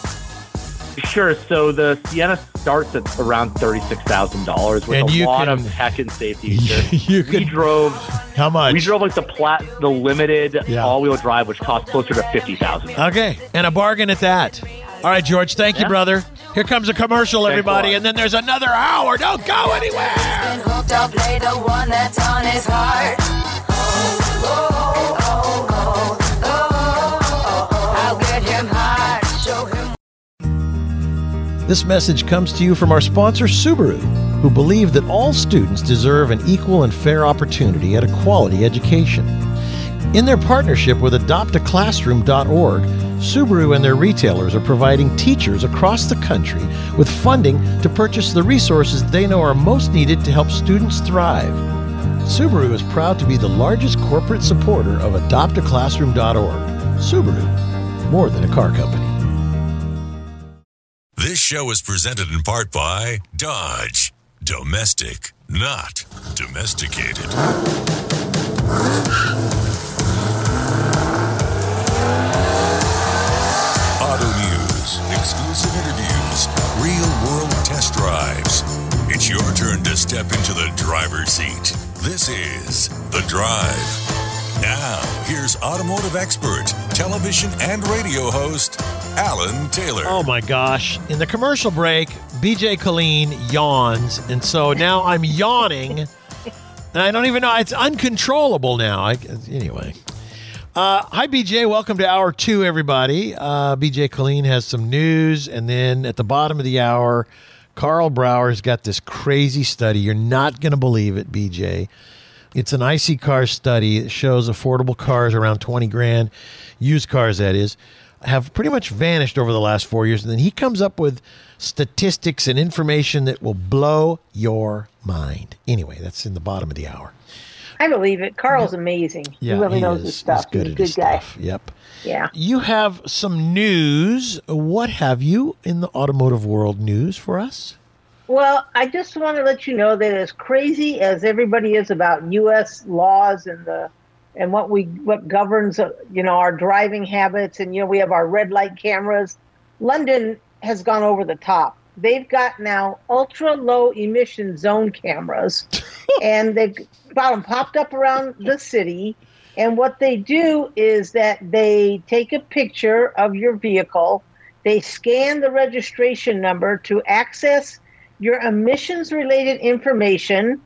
Sure. So the Sienna starts at around thirty-six thousand dollars with and a lot can, of tech and safety features. You, you we can, drove. How much? We drove like the plat, the limited yeah. all-wheel drive, which cost closer to fifty thousand dollars. Okay. And a bargain at that. All right, George. Thank yeah. you, brother. Here comes a commercial, Thanks everybody, and then there's another hour. Don't go anywhere. He's been hooked up, play the one that's on his heart. Oh, oh, oh, oh, oh, oh, oh. I'll get him hot, show him. This message comes to you from our sponsor, Subaru, who believe that all students deserve an equal and fair opportunity at a quality education. In their partnership with Adopt A Classroom dot org, Subaru and their retailers are providing teachers across the country with funding to purchase the resources they know are most needed to help students thrive. Subaru is proud to be the largest corporate supporter of Adopt A Classroom dot org. Subaru, more than a car company. This show is presented in part by Dodge. Domestic, not domesticated. Auto news, exclusive interviews, real-world test drives. It's your turn to step into the driver's seat. This is The Drive. Now, here's automotive expert, television and radio host, Alan Taylor. Oh, my gosh. In the commercial break, B J Colleen yawns, and so now I'm yawning, and I don't even know. It's uncontrollable now. I, anyway. Uh, hi, B J. Welcome to Hour two, everybody. Uh, B J Colleen has some news, and then at the bottom of the hour, Carl Brower's got this crazy study. You're not going to believe it, B J. It's an I C car study. It shows affordable cars around twenty grand, used cars that is, have pretty much vanished over the last four years. And then he comes up with statistics and information that will blow your mind. Anyway, that's in the bottom of the hour. I believe it. Carl's amazing. Yeah, he really he knows is. his stuff. He's good, He's at good his guy. Stuff. Yep. Yeah. You have some news. What have you in the automotive world news for us? Well, I just want to let you know that as crazy as everybody is about U S laws and the and what we what governs uh, you know, our driving habits, and you know, we have our red light cameras, London has gone over the top. They've got now ultra low emission zone cameras, and they've got them popped up around the city. And what they do is that they take a picture of your vehicle. They scan the registration number to access your emissions related information,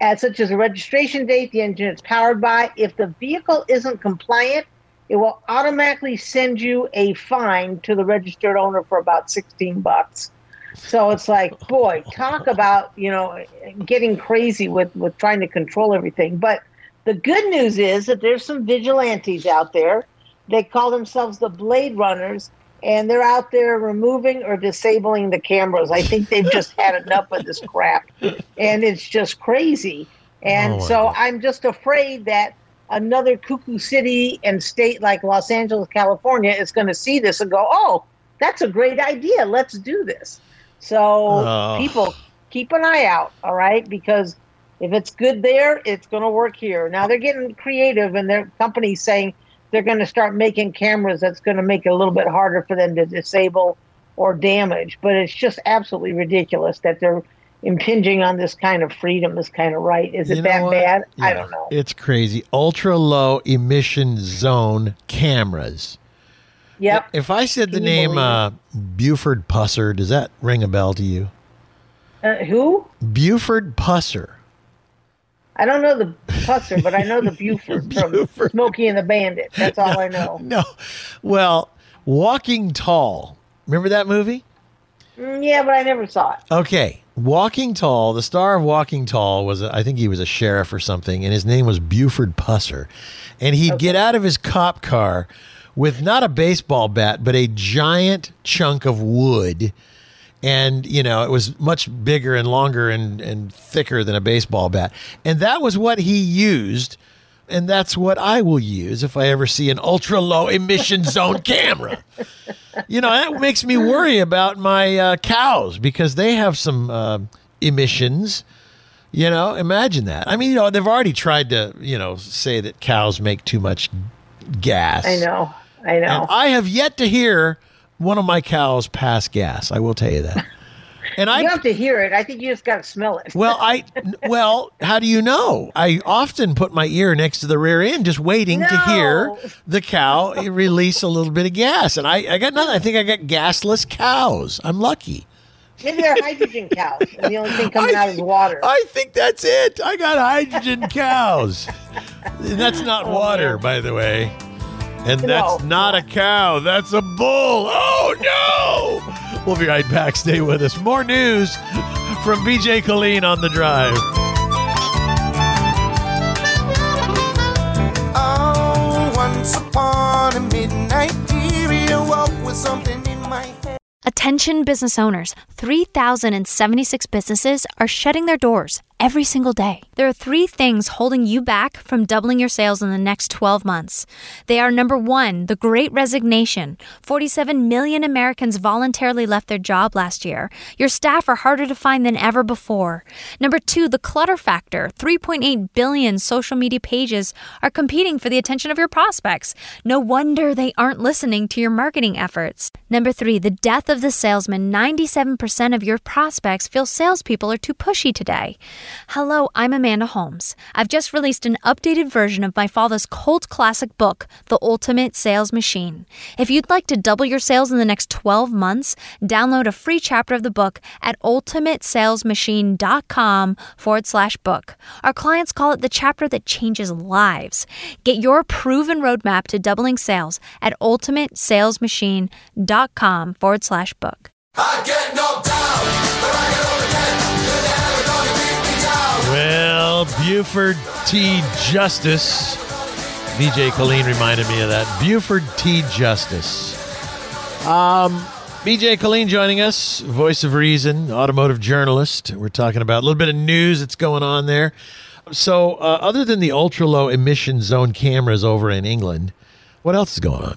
as such as the registration date, the engine it's powered by. If the vehicle isn't compliant, it will automatically send you a fine to the registered owner for about sixteen bucks. So it's like, boy, talk about, you know, getting crazy with, with trying to control everything. But the good news is that there's some vigilantes out there. They call themselves the Blade Runners, and they're out there removing or disabling the cameras. I think they've just had enough of this crap, and it's just crazy. And oh, so I'm just afraid that another cuckoo city and state like Los Angeles, California is going to see this and go, oh, that's a great idea. Let's do this. So uh, people, keep an eye out, all right? Because if it's good there, it's going to work here. Now they're getting creative, and their company's saying they're going to start making cameras that's going to make it a little bit harder for them to disable or damage. But it's just absolutely ridiculous that they're impinging on this kind of freedom, this kind of right. Is it that bad? Yeah, I don't know. It's crazy. Ultra-low emission zone cameras. Yep. If I said the name uh, Buford Pusser, does that ring a bell to you? Uh, who? Buford Pusser. I don't know the Pusser, but I know the Buford, Buford from Smokey and the Bandit. That's all no, I know. No. Well, Walking Tall. Remember that movie? Mm, yeah, but I never saw it. Okay. Walking Tall, the star of Walking Tall was, a, I think he was a sheriff or something, and his name was Buford Pusser. And he'd okay. get out of his cop car with not a baseball bat, but a giant chunk of wood. And, you know, it was much bigger and longer and, and thicker than a baseball bat. And that was what he used. And that's what I will use if I ever see an ultra low emission zone camera. You know, that makes me worry about my uh, cows, because they have some uh, emissions. You know, imagine that. I mean, you know, they've already tried to, you know, say that cows make too much gas. I know. I know. And I have yet to hear one of my cows pass gas. I will tell you that. And you I don't have to hear it. I think you just got to smell it. Well, I well, how do you know? I often put my ear next to the rear end, just waiting no. to hear the cow release a little bit of gas. And I, I got nothing. I think I got gasless cows. I'm lucky. Maybe they're hydrogen cows, and the only thing coming I, out is water. I think that's it. I got hydrogen cows. That's not oh, water, man. By the way. And that's no. not a cow. That's a bull. Oh, no. We'll be right back. Stay with us. More news from B J Colleen on The Drive. Oh, once upon a midnight period, walk with something in my head. Attention business owners, three thousand seventy-six businesses are shutting their doors every single day. There are three things holding you back from doubling your sales in the next twelve months. They are number one, the Great Resignation. forty-seven million Americans voluntarily left their job last year. Your staff are harder to find than ever before. Number two, the clutter factor. three point eight billion social media pages are competing for the attention of your prospects. No wonder they aren't listening to your marketing efforts. Number three, the death of the salesman. ninety-seven percent of your prospects feel salespeople are too pushy today. Hello, I'm Amanda Holmes. I've just released an updated version of my father's cult classic book, The Ultimate Sales Machine. If you'd like to double your sales in the next twelve months, download a free chapter of the book at ultimate sales machine dot com forward slash book. Our clients call it the chapter that changes lives. Get your proven roadmap to doubling sales at ultimate sales machine dot com forward slash book. I get knocked down, but I get over again. Well, beautiful. Buford T. Justice. B J Colleen reminded me of that. Buford T. Justice. Um, B J Colleen joining us, voice of reason, automotive journalist. We're talking about a little bit of news that's going on there. So uh, other than the ultra-low emission zone cameras over in England, what else is going on?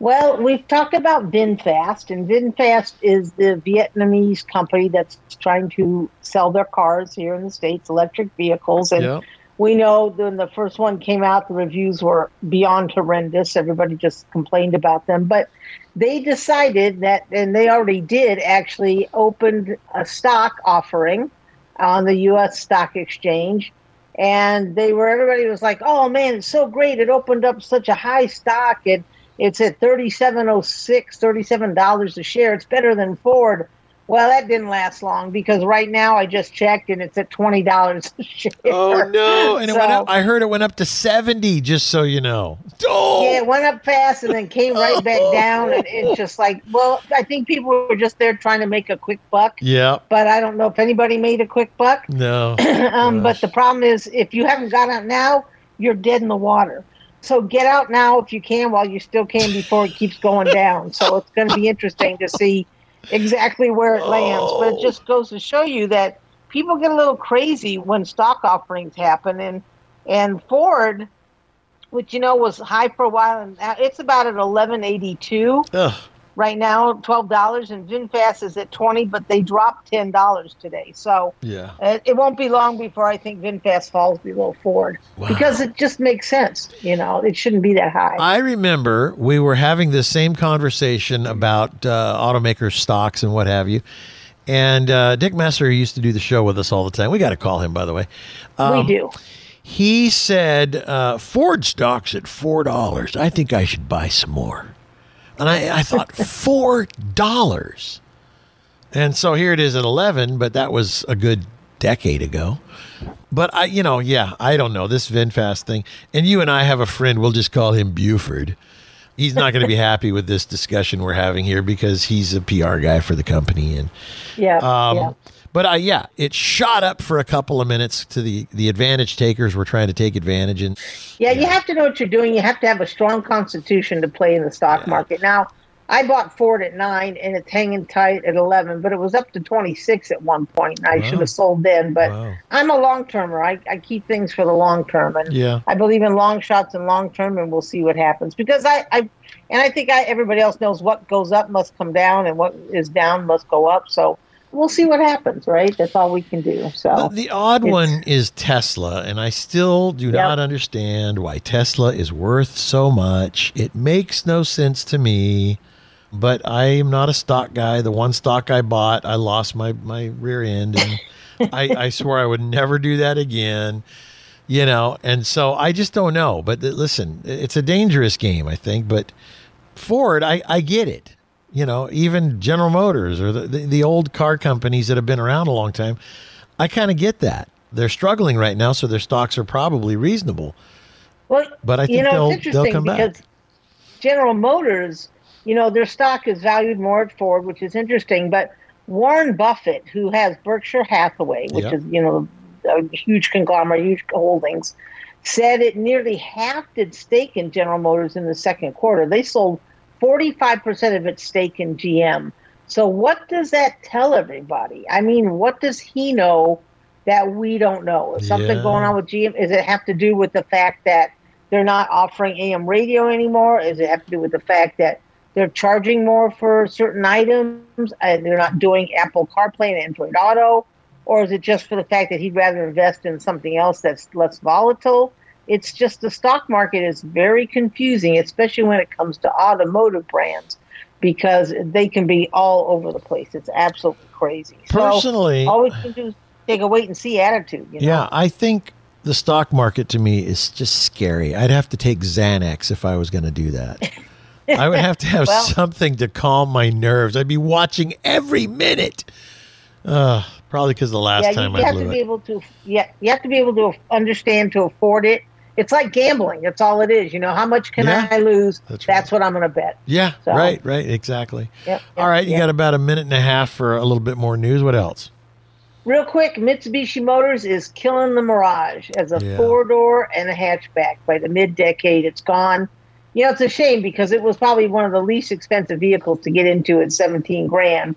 Well, we've talked about VinFast, and VinFast is the Vietnamese company that's trying to sell their cars here in the States, electric vehicles. And yep. we know when the first one came out, the reviews were beyond horrendous. Everybody just complained about them. But they decided that, and they already did actually, opened a stock offering on the U S Stock Exchange. And they were, everybody was like, oh, man, it's so great. It opened up such a high stock. And it's at thirty-seven oh six, thirty-seven dollars a share. It's better than Ford. Well, that didn't last long because right now I just checked and it's at twenty dollars a share. Oh, no. And so, it went up, I heard it went up to seventy, just so you know. Oh! Yeah, it went up fast and then came right back down. And it's just like, well, I think people were just there trying to make a quick buck. Yeah. But I don't know if anybody made a quick buck. No. um, but the problem is if you haven't got out now, you're dead in the water. So get out now if you can while you still can before it keeps going down. So it's going to be interesting to see exactly where it lands. Oh. But it just goes to show you that people get a little crazy when stock offerings happen. And and Ford, which, you know, was high for a while, and it's about at eleven eighty-two Ugh. Right now, twelve dollars. And VinFast is at twenty dollars, but they dropped ten dollars today. So yeah. it, it won't be long before I think VinFast falls below Ford. Wow. Because it just makes sense. You know, it shouldn't be that high. I remember we were having this same conversation about uh, automaker stocks and what have you. And uh, Dick Messer used to do the show with us all the time. We got to call him, by the way. Um, we do. He said, uh, Ford stock's at four dollars. I think I should buy some more. And I, I thought, four dollars. And so here it is at eleven, but that was a good decade ago. But, I, you know, yeah, I don't know. This VinFast thing. And you and I have a friend. We'll just call him Buford. He's not going to be happy with this discussion we're having here because he's a P R guy for the company. And yeah, um, yeah. But, uh, yeah, it shot up for a couple of minutes to the, the advantage takers were trying to take advantage. And yeah, yeah, you have to know what you're doing. You have to have a strong constitution to play in the stock yeah. market. Now, I bought Ford at nine and it's hanging tight at eleven, but it was up to twenty-six at one point. I wow. should have sold then, but wow. I'm a long-termer. I, I keep things for the long term, and yeah. I believe in long shots and long term, and we'll see what happens. Because I, I and I think I, everybody else knows what goes up must come down and what is down must go up, so we'll see what happens, right? That's all we can do. So the, the odd one is Tesla, and I still do yep. not understand why Tesla is worth so much. It makes no sense to me, but I am not a stock guy. The one stock I bought, I lost my, my rear end, and I, I swore I would never do that again, you know, and so I just don't know. But listen, it's a dangerous game, I think, but Ford, I, I get it. You know, even General Motors or the, the, the old car companies that have been around a long time, I kind of get that. They're struggling right now, so their stocks are probably reasonable. Well, but I think you know, they'll, they'll come back. General Motors, you know, their stock is valued more at Ford, which is interesting. But Warren Buffett, who has Berkshire Hathaway, which yep. is, you know, a huge conglomerate, huge holdings, said it nearly halved its stake in General Motors in the second quarter. They sold forty-five percent of its stake in G M. So what does that tell everybody? I mean, what does he know that we don't know? Is something yeah. going on with G M? Does it have to do with the fact that they're not offering A M radio anymore? Does it have to do with the fact that they're charging more for certain items and they're not doing Apple CarPlay and Android Auto? Or is it just for the fact that he'd rather invest in something else that's less volatile? It's just the stock market is very confusing, especially when it comes to automotive brands, because they can be all over the place. It's absolutely crazy. Personally, so all we can do is take a wait and see attitude. You know? Yeah, I think the stock market to me is just scary. I'd have to take Xanax if I was going to do that. I would have to have well, something to calm my nerves. I'd be watching every minute. Uh, probably because the last yeah, time I blew it. Yeah, you have to be able to. Yeah, you have to be able to understand to afford it. It's like gambling. That's all it is. You know, how much can yeah, I lose? That's, that's right. what I'm going to bet. Yeah, so, right, right, exactly. Yep, yep, all right, yep. You got about a minute and a half for a little bit more news. What else? Real quick, Mitsubishi Motors is killing the Mirage as a yeah. four-door and a hatchback. By the mid-decade, it's gone. You know, it's a shame because it was probably one of the least expensive vehicles to get into at seventeen grand.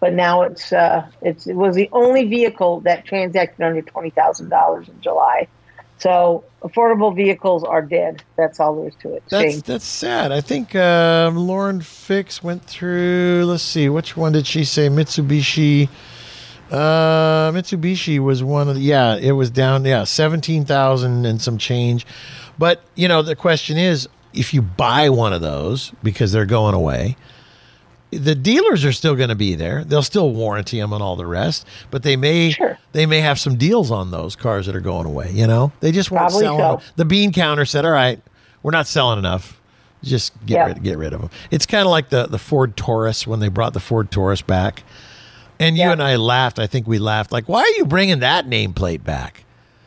But now it's uh, it's it was the only vehicle that transacted under twenty thousand dollars in July. So affordable vehicles are dead. That's all there is to it. That's, Shame. That's sad. I think um, Lauren Fix went through, let's see, which one did she say? Mitsubishi. Uh, Mitsubishi was one of the, yeah, it was down, yeah, seventeen thousand and some change. But, you know, the question is, if you buy one of those because they're going away, the dealers are still going to be there. They'll still warranty them and all the rest, but they may sure. they may have some deals on those cars that are going away. You know, they just won't Probably sell so. them. The bean counter said, "All right, we're not selling enough. Just get yeah. rid, get rid of them." It's kind of like the the Ford Taurus when they brought the Ford Taurus back, and yeah. you and I laughed. I think we laughed like, "Why are you bringing that nameplate back?"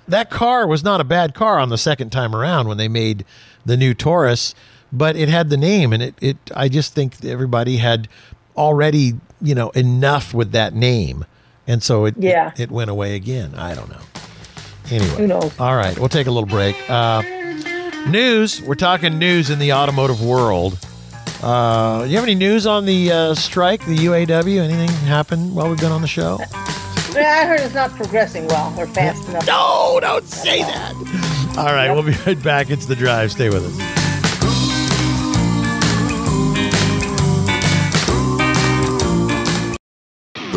That car was not a bad car on the second time around when they made the new Taurus. But it had the name, and it, it. I just think everybody had already, you know, enough with that name, and so it yeah. it, it went away again. I don't know. Anyway, who knows? All right, we'll take a little break. Uh, news. We're talking news in the automotive world. Uh, do you have any news on the uh, strike, the U A W? Anything happened while we've been on the show? I heard it's not progressing well or fast enough. No, don't say that. All right, yep. We'll be right back. It's The Drive. Stay with us.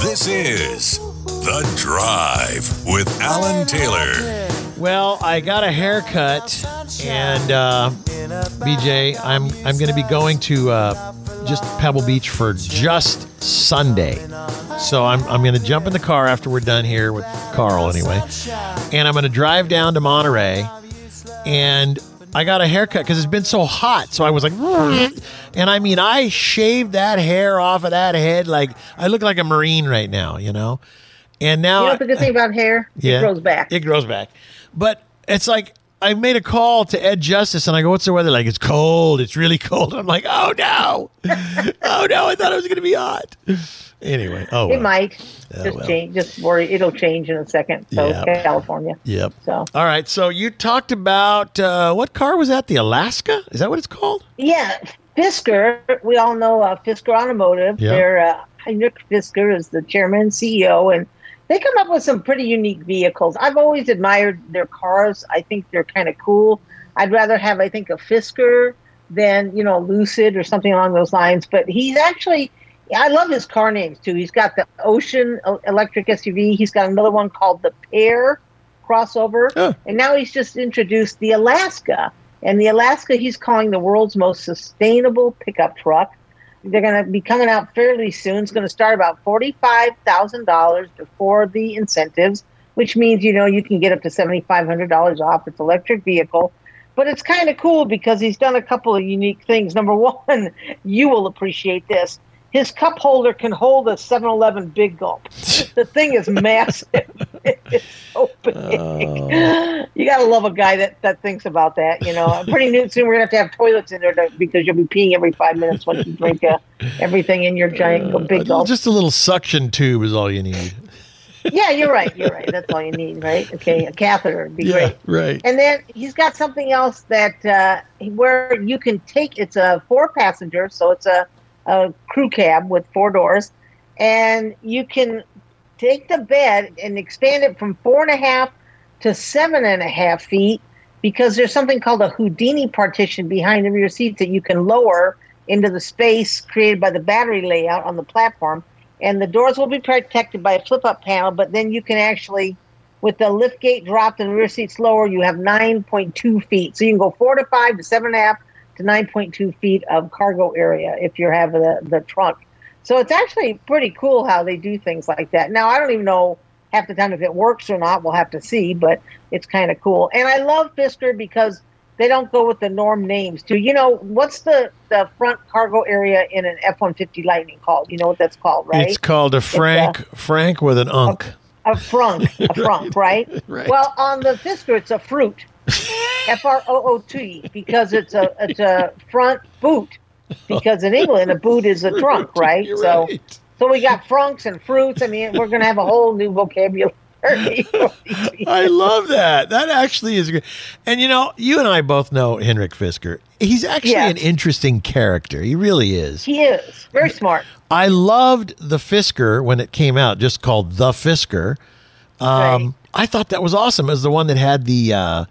This is The Drive with Alan Taylor. Well, I got a haircut, and uh, B J, I'm I'm going to be going to uh, just Pebble Beach for just Sunday. So I'm I'm going to jump in the car after we're done here with Carl, anyway, and I'm going to drive down to Monterey, and I got a haircut because it's been so hot. So I was like, and I mean, I shaved that hair off of that head. Like, I look like a Marine right now, you know? And now. You know, the good thing about hair, yeah, it grows back. It grows back. But it's like, I made a call to Ed Justice, and I go, what's the weather like? It's cold. It's really cold. I'm like, oh, no. oh, no. I thought it was going to be hot. Anyway. Oh, well. It might. Oh, just well. change. Just worry. It'll change in a second. So, yep. California. Yep. So. All right. So, you talked about, uh, what car was that? The Alaska? Is that what it's called? Yeah. Fisker. We all know uh, Fisker Automotive. Yep. They're, uh, Heinrich Fisker is the chairman and C E O, and they come up with some pretty unique vehicles. I've always admired their cars. I think they're kind of cool. I'd rather have, I think, a Fisker than, you know, a Lucid or something along those lines. But he's actually, I love his car names, too. He's got the Ocean electric S U V. He's got another one called the Pear crossover. Oh. And now he's just introduced the Alaska. And the Alaska he's calling the world's most sustainable pickup truck. They're going to be coming out fairly soon. It's going to start about forty-five thousand dollars before the incentives, which means, you know, you can get up to seventy-five hundred dollars off its electric vehicle. But it's kind of cool because he's done a couple of unique things. Number one, you will appreciate this. His cup holder can hold a seven eleven Big Gulp. The thing is massive. It's so big. Oh. You got to love a guy that, that thinks about that. You know, pretty new, soon we're going to have to have toilets in there to, because you'll be peeing every five minutes once you drink uh, everything in your giant uh, Big Gulp. Just a little suction tube is all you need. Yeah, you're right. You're right. That's all you need, right? Okay, a catheter would be yeah, great. Right. And then he's got something else that uh, where you can take, it's a four-passenger, so it's a a crew cab with four doors, and you can take the bed and expand it from four and a half to seven and a half feet because there's something called a Houdini partition behind the rear seats that you can lower into the space created by the battery layout on the platform, and the doors will be protected by a flip-up panel, but then you can actually With the lift gate dropped and the rear seats lower, you have nine point two feet. So you can go four to five to seven and a half to nine point two feet of cargo area if you have the, the trunk. So it's actually pretty cool how they do things like that. Now, I don't even know half the time if it works or not. We'll have to see, but it's kind of cool. And I love Fisker because they don't go with the norm names, too. You know, what's the, the front cargo area in an F one fifty Lightning called? You know what that's called, right? It's called a Frank, a, Frank with an unk. A, a frunk, a frunk, right? Right? Well, on the Fisker, it's a fruit, F R O O T, because it's a it's a front boot. Because in England, a boot is a trunk, right? You're so right. So we got frunks and fruits. I mean, we're going to have a whole new vocabulary. I love that. That actually is good. And, you know, you and I both know Henrik Fisker. He's actually yes. an interesting character. He really is. He is. Very smart. I loved the Fisker when it came out, just called the Fisker. Um, right. I thought that was awesome. It was the one that had the, uh,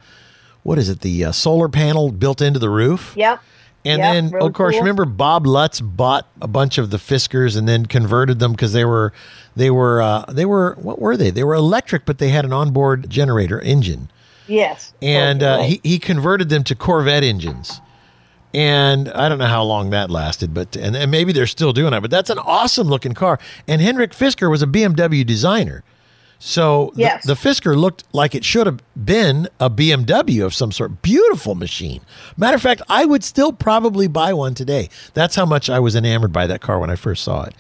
what is it, the uh, solar panel built into the roof. Yep. And yep, then, really of course, cool. Remember Bob Lutz bought a bunch of the Fiskers and then converted them because they were, they were, uh, they were, what were they? They were electric, but they had an onboard generator engine. Yes. And okay. uh, he, he converted them to Corvette engines. And I don't know how long that lasted, but, and, and maybe they're still doing it, but that's an awesome looking car. And Henrik Fisker was a B M W designer. So yes. the, the Fisker looked like it should have been a B M W of some sort. Beautiful machine. Matter of fact, I would still probably buy one today. That's how much I was enamored by that car when I first saw it.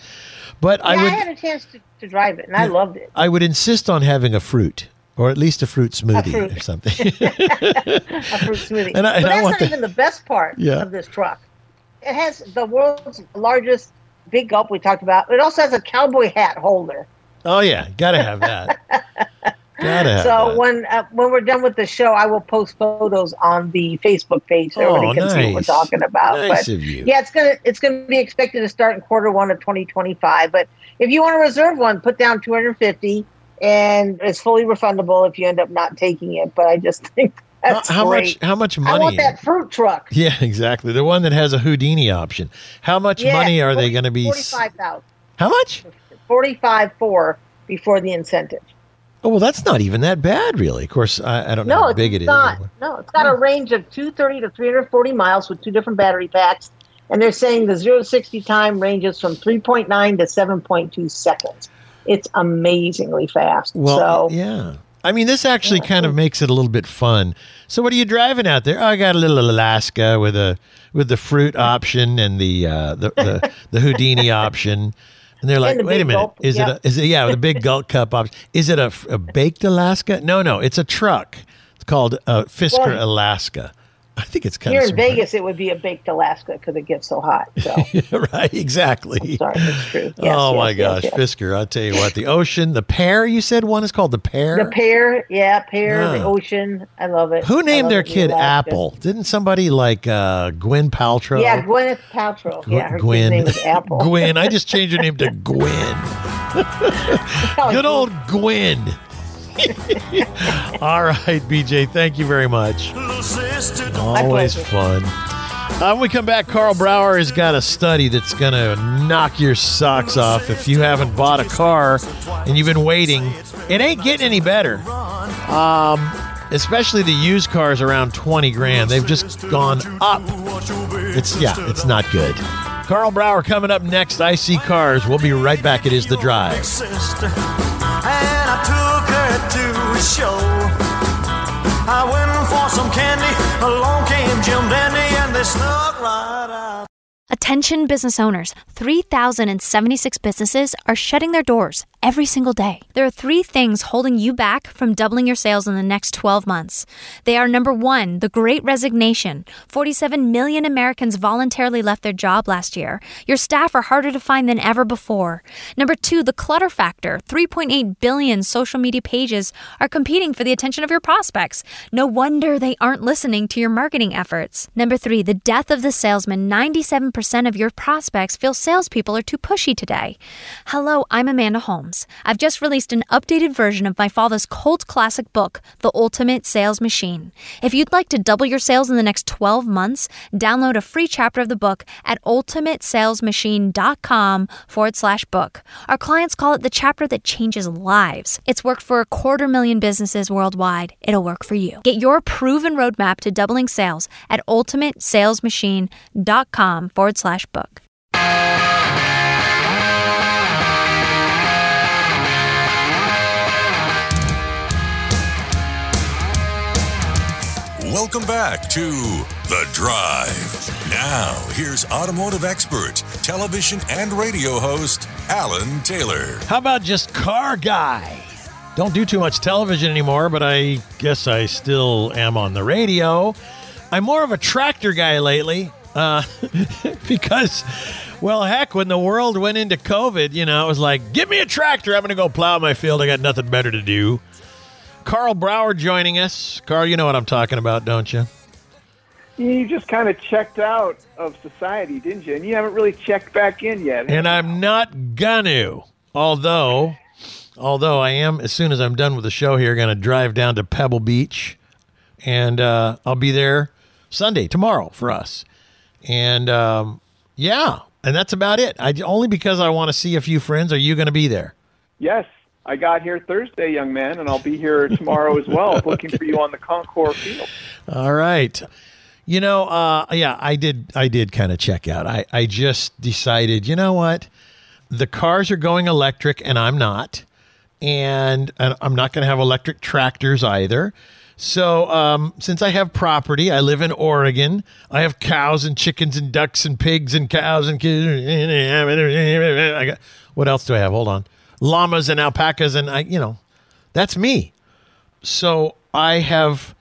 But yeah, I, would, I had a chance to, to drive it, and I loved it. I would insist on having a fruit, or at least a fruit smoothie a fruit. or something. A fruit smoothie. And I, and but that's not that. even the best part yeah. of this truck. It has the world's largest big gulp we talked about. It also has a cowboy hat holder. Oh, yeah. Got to have that. Gotta have so that. when uh, when we're done with the show, I will post photos on the Facebook page so oh, everybody can nice. see what we're talking about. Nice but, of you. Yeah, it's going to it's gonna be expected to start in quarter one of twenty twenty-five. But if you want to reserve one, put down two hundred fifty dollars, and it's fully refundable if you end up not taking it. But I just think that's how, how great. Much, how much money? I want that fruit truck. Yeah, exactly. The one that has a Houdini option. How much yeah, money are forty, they going to be? forty-five thousand dollars. How much? forty-five four before the incentive. Oh, well, that's not even that bad, really. Of course, I, I don't no, know how big it not. is. No, it's got oh. a range of two thirty to three forty miles with two different battery packs. And they're saying the zero to sixty time ranges from three point nine to seven point two seconds. It's amazingly fast. Well, so, yeah. I mean, this actually yeah. kind of makes it a little bit fun. So what are you driving out there? Oh, I got a little Alaska with a with the fruit option and the uh, the, the, the Houdini option. And they're like, and the wait a minute, gulp. is yep. it a, is it, yeah, the big gulp cup option. Is it a, a baked Alaska? No, no, it's a truck. It's called uh, Fisker well, Alaska. I think it's kind here of Here in Vegas, it would be a baked Alaska because it gets so hot. So. Right, exactly. I'm sorry, it's true. Yes, oh, yes, my yes, gosh, yes. Fisker, I'll tell you what, the Ocean, the Pear, you said one is called the Pear? The Pear, yeah, Pear, oh. the Ocean, I love it. Who named their kid Alaska. Apple? Didn't somebody like uh, Gwen Paltrow? Yeah, Gwyneth Paltrow. Gw- yeah, her Gwen. name was Apple. Gwen, I just changed her name to Gwen. Good old Gwen. All right, B J, thank you very much. Always fun. Uh, when we come back, Carl Brower has got a study that's going to knock your socks off. If you haven't bought a car and you've been waiting, it ain't getting any better. Um, especially the used cars around twenty grand. They've just gone up. It's yeah, it's not good. Carl Brower coming up next. I see cars. We'll be right back. It is The Drive. And I took her to a show. I went for some candy. Along came Jim Dandy, and they snuck right out. Attention business owners, three thousand seventy-six businesses are shutting their doors every single day. There are three things holding you back from doubling your sales in the next twelve months. They are number one, the Great Resignation. forty-seven million Americans voluntarily left their job last year. Your staff are harder to find than ever before. Number two, the clutter factor. three point eight billion social media pages are competing for the attention of your prospects. No wonder they aren't listening to your marketing efforts. Number three, the death of the salesman. ninety-seven percent of your prospects feel salespeople are too pushy today. Hello, I'm Amanda Holmes. episodes, I've just released an updated version of my father's cult classic book, The Ultimate Sales Machine. If you'd like to double your sales in the next twelve months, download a free chapter of the book at ultimate sales machine dot com forward slash book. Our clients call it the chapter that changes lives. It's worked for a quarter million businesses worldwide. It'll work for you. Get your proven roadmap to doubling sales at ultimate sales machine dot com forward slash book. Welcome back to The Drive. Now, here's automotive expert, television and radio host, Alan Taylor. How about just car guy? Don't do too much television anymore, but I guess I still am on the radio. I'm more of a tractor guy lately uh, because, well, heck, when the world went into COVID, you know, it was like, give me a tractor. I'm going to go plow my field. I got nothing better to do. Carl Brower joining us. Carl, you know what I'm talking about, don't you? You just kind of checked out of society, didn't you? And you haven't really checked back in yet. And I'm not going to, although although I am, as soon as I'm done with the show here, going to drive down to Pebble Beach, and uh, I'll be there Sunday, tomorrow for us. And um, yeah, and that's about it. I, only because I want to see a few friends. Are you going to be there? Yes. I got here Thursday, young man, and I'll be here tomorrow as well, okay. Looking for you on the Concours field. All right. You know, uh, yeah, I did I did kind of check out. I, I just decided, you know what? The cars are going electric, and I'm not. And, and I'm not going to have electric tractors either. So um, since I have property, I live in Oregon. I have cows and chickens and ducks and pigs and cows and kids. I got, what else do I have? Hold on. Llamas and alpacas, and I, you know, that's me. So I have,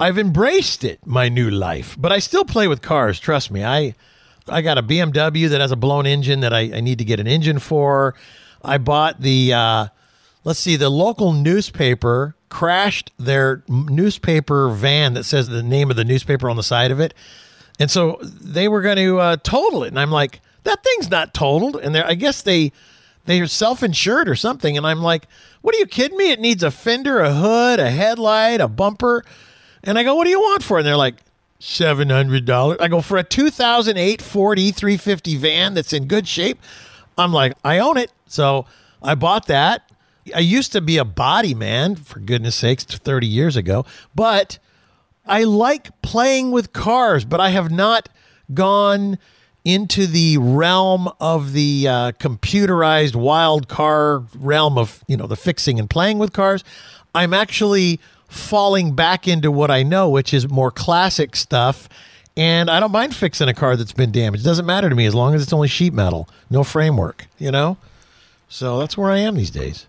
I've embraced it, my new life. But I still play with cars. Trust me. I, I got a B M W that has a blown engine that I, I need to get an engine for. I bought the, uh, let's see, the local newspaper crashed their newspaper van that says the name of the newspaper on the side of it, and so they were going to uh, total it, and I'm like, that thing's not totaled, and I guess they. They're self-insured or something. And I'm like, what are you kidding me? It needs a fender, a hood, a headlight, a bumper. And I go, what do you want for it? And they're like, seven hundred dollars. I go, for a two thousand eight Ford E three fifty van that's in good shape. I'm like, I own it. So I bought that. I used to be a body man, for goodness sakes, thirty years ago. But I like playing with cars, but I have not gone into the realm of the uh, computerized wild car realm of, you know, the fixing and playing with cars. I'm actually falling back into what I know, which is more classic stuff. And I don't mind fixing a car that's been damaged. It doesn't matter to me as long as it's only sheet metal, no framework, you know? So that's where I am these days.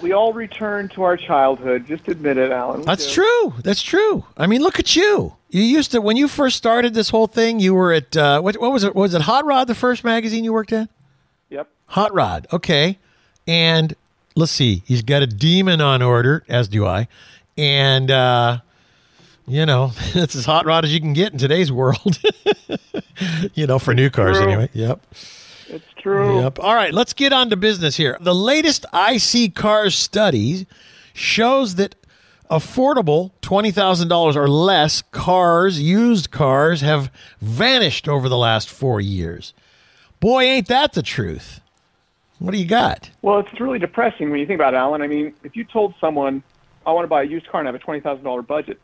We all return to our childhood. Just admit it, Alan. That's true. That's true. I mean, look at you. You used to, when you first started this whole thing, you were at, uh, what, what was it? Was it Hot Rod, the first magazine you worked at? Yep. Hot Rod. Okay. And let's see. He's got a demon on order, as do I. And, uh, you know, it's as hot rod as you can get in today's world, you know, for new cars anyway. Yep. It's true. Yep. All right, let's get on to business here. The latest I C Cars study shows that affordable twenty thousand dollars or less cars, used cars, have vanished over the last four years. Boy, ain't that the truth. What do you got? Well, it's really depressing when you think about it, Alan. I mean, if you told someone, I want to buy a used car and have a twenty thousand dollars budget,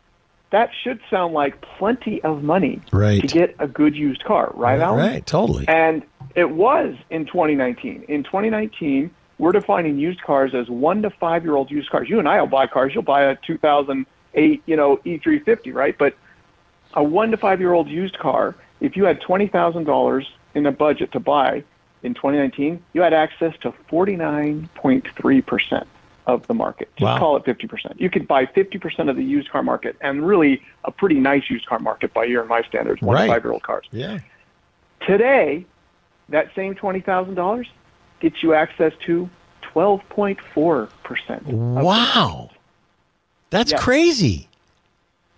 that should sound like plenty of money right. to get a good used car, right, Alan? Right, totally. And it was in twenty nineteen. In twenty nineteen, we're defining used cars as one to five-year-old used cars. You and I will buy cars. You'll buy a two thousand eight, you know, E three fifty, right? But a one to five-year-old used car, if you had twenty thousand dollars in a budget to buy in twenty nineteen, you had access to forty-nine point three percent. of the market. Just wow. Call it fifty percent. You could buy fifty percent of the used car market, and really a pretty nice used car market by your and my standards, one right. to five-year-old cars. Yeah. Today, that same twenty thousand dollars gets you access to twelve point four percent. Wow. That's yeah. crazy.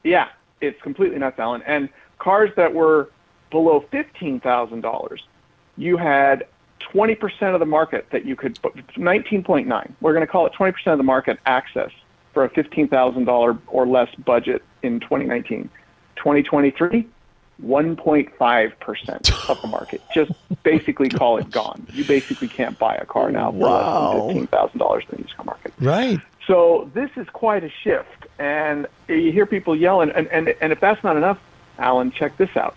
Yeah, it's completely nuts, Alan. And cars that were below fifteen thousand dollars, you had twenty percent of the market that you could, nineteen point nine, we're going to call it twenty percent of the market access for a fifteen thousand dollars or less budget in twenty nineteen. twenty twenty-three, one point five percent of the market. Just basically call it gone. You basically can't buy a car now for wow. less than fifteen thousand dollars in the used car market. Right. So this is quite a shift. And you hear people yelling, and, and, and if that's not enough, Alan, check this out.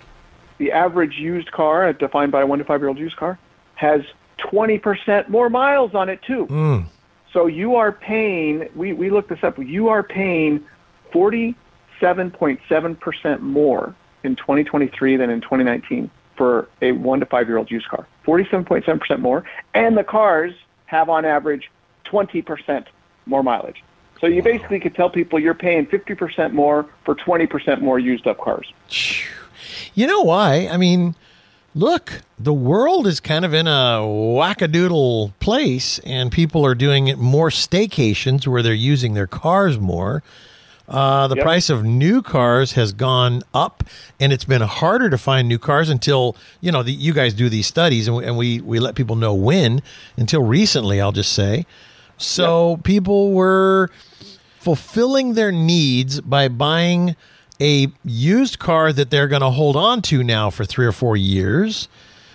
The average used car, defined by a one to five year old used car, has twenty percent more miles on it too. Mm. So you are paying, we, we looked this up, you are paying forty-seven point seven percent more in twenty twenty-three than in twenty nineteen for a one to five year old used car. forty-seven point seven percent more, and the cars have on average twenty percent more mileage. So you basically could tell people you're paying fifty percent more for twenty percent more used up cars. You know why? I mean, look, the world is kind of in a wackadoodle place, and people are doing more staycations where they're using their cars more. Uh, the yep. price of new cars has gone up, and it's been harder to find new cars until, you know, the, you guys do these studies, and we, and we, we let people know when, until recently, I'll just say. So yep. people were fulfilling their needs by buying a used car that they're going to hold on to now for three or four years,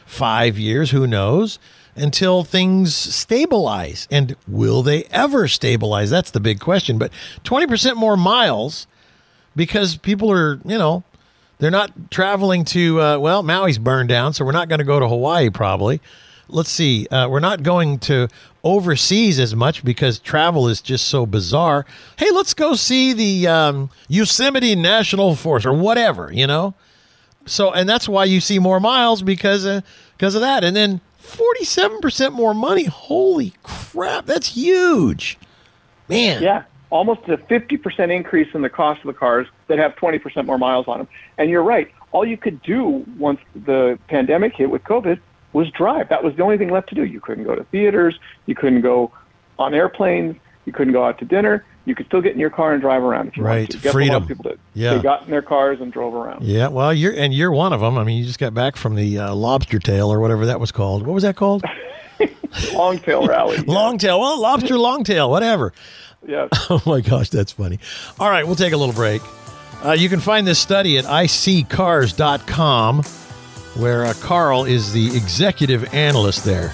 five years, who knows, until things stabilize. And will they ever stabilize? That's the big question. But twenty percent more miles, because people are, you know, they're not traveling to, uh, well, Maui's burned down, so we're not going to go to Hawaii probably. Let's see, uh, we're not going to overseas as much because travel is just so bizarre. Hey, let's go see the um, Yosemite National Forest or whatever, you know? So, and that's why you see more miles because, uh, because of that. And then forty-seven percent more money. Holy crap, that's huge. Man. Yeah, almost a fifty percent increase in the cost of the cars that have twenty percent more miles on them. And you're right, all you could do once the pandemic hit with COVID was drive. That was the only thing left to do. You couldn't go to theaters. You couldn't go on airplanes. You couldn't go out to dinner. You could still get in your car and drive around if you right. wanted to. Freedom. A lot of people did. Yeah. They got in their cars and drove around. Yeah, well, you're and you're one of them. I mean, you just got back from the uh, lobster tail or whatever that was called. What was that called? Longtail rally. Longtail. Well, lobster longtail, whatever. Yes. Oh, my gosh, that's funny. All right, we'll take a little break. Uh, you can find this study at I C cars dot com. Where uh, Carl is the executive analyst there.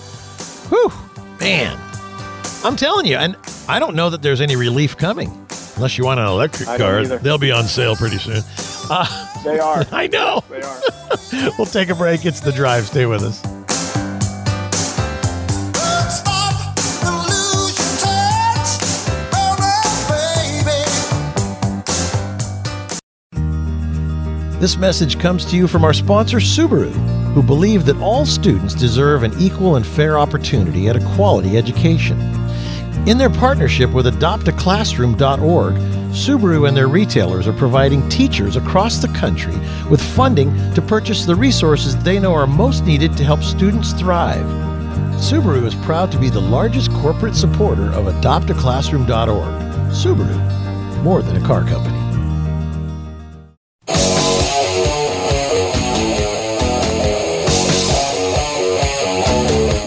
Whew, man. I'm telling you, and I don't know that there's any relief coming. Unless you want an electric I car. They'll be on sale pretty soon. Uh, they are. I know. They are. We'll take a break. It's The Drive. Stay with us. This message comes to you from our sponsor, Subaru, who believe that all students deserve an equal and fair opportunity at a quality education. In their partnership with Adopt A Classroom dot org, Subaru and their retailers are providing teachers across the country with funding to purchase the resources they know are most needed to help students thrive. Subaru is proud to be the largest corporate supporter of Adopt A Classroom dot org. Subaru, more than a car company.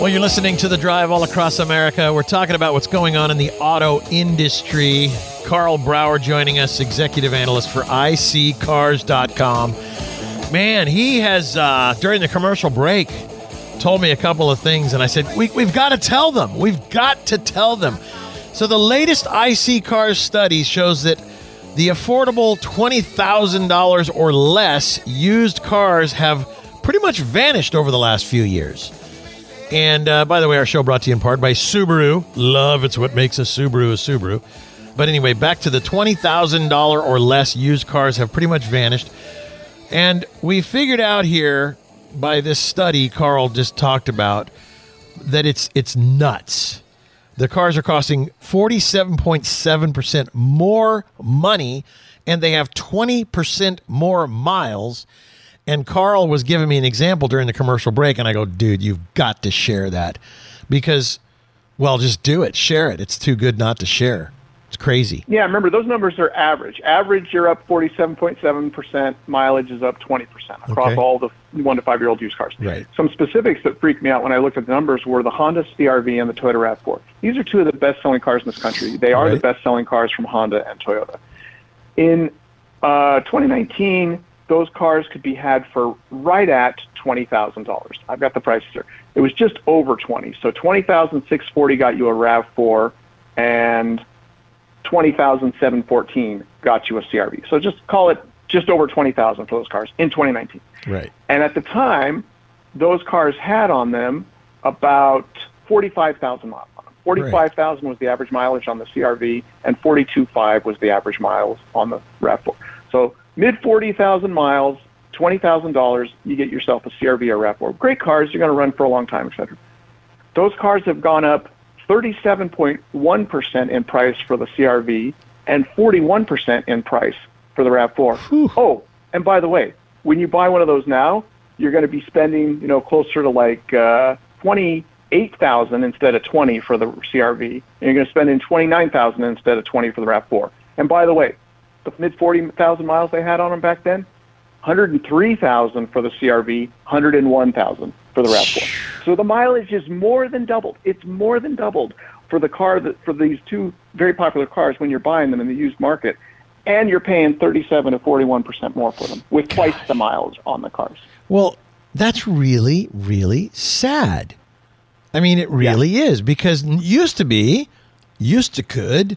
Well, you're listening to The Drive all across America. We're talking about what's going on in the auto industry. Carl Brower joining us, executive analyst for I C cars dot com. Man, he has, uh, during the commercial break, told me a couple of things, and I said, we, we've got to tell them. We've got to tell them. So the latest I C Cars study shows that the affordable twenty thousand dollars or less used cars have pretty much vanished over the last few years. And uh, by the way, our show brought to you in part by Subaru. Love, it's what makes a Subaru a Subaru. But anyway, back to the twenty thousand dollars or less used cars have pretty much vanished. And we figured out here by this study Carl just talked about that it's it's nuts. The cars are costing forty-seven point seven percent more money, and they have twenty percent more miles. And Carl was giving me an example during the commercial break, and I go, dude, you've got to share that because, well, just do it. Share it. It's too good not to share. It's crazy. Yeah, remember, those numbers are average. Average, you're up forty-seven point seven percent. Mileage is up twenty percent across okay. all the one- to five-year-old used cars. Right. Some specifics that freaked me out when I looked at the numbers were the Honda C R V and the Toyota RAV four. These are two of the best-selling cars in this country. They are right. the best-selling cars from Honda and Toyota. In uh, twenty nineteen, those cars could be had for right at twenty thousand dollars. I've got the prices here. It was just over twenty. So twenty thousand six hundred forty dollars got you a RAV four, and twenty thousand seven hundred fourteen dollars got you a C R V. So just call it just over twenty thousand dollars for those cars in twenty nineteen. Right. And at the time, those cars had on them about forty-five thousand miles on them. forty-five thousand right. was the average mileage on the C R V, and forty-two thousand five hundred was the average miles on the RAV four. So mid forty thousand miles, twenty thousand dollars, you get yourself a C R V or RAV four. Great cars, you're going to run for a long time, et cetera. Those cars have gone up thirty-seven point one percent in price for the C R V and forty-one percent in price for the RAV four. Whew. Oh, and by the way, when you buy one of those now, you're going to be spending, you know, closer to like uh, twenty-eight thousand dollars instead of twenty for the C R V, and you're going to spend in twenty-nine thousand dollars instead of twenty for the RAV four. And by the way, the mid forty thousand miles they had on them back then, one hundred three thousand for the C R V, one hundred one thousand for the RAV four. So the mileage is more than doubled. It's more than doubled for the car that, for these two very popular cars when you're buying them in the used market, and you're paying thirty-seven to forty-one percent more for them with twice the miles on the cars. Well, that's really, really sad. I mean, it really yeah. is, because used to be, used to could,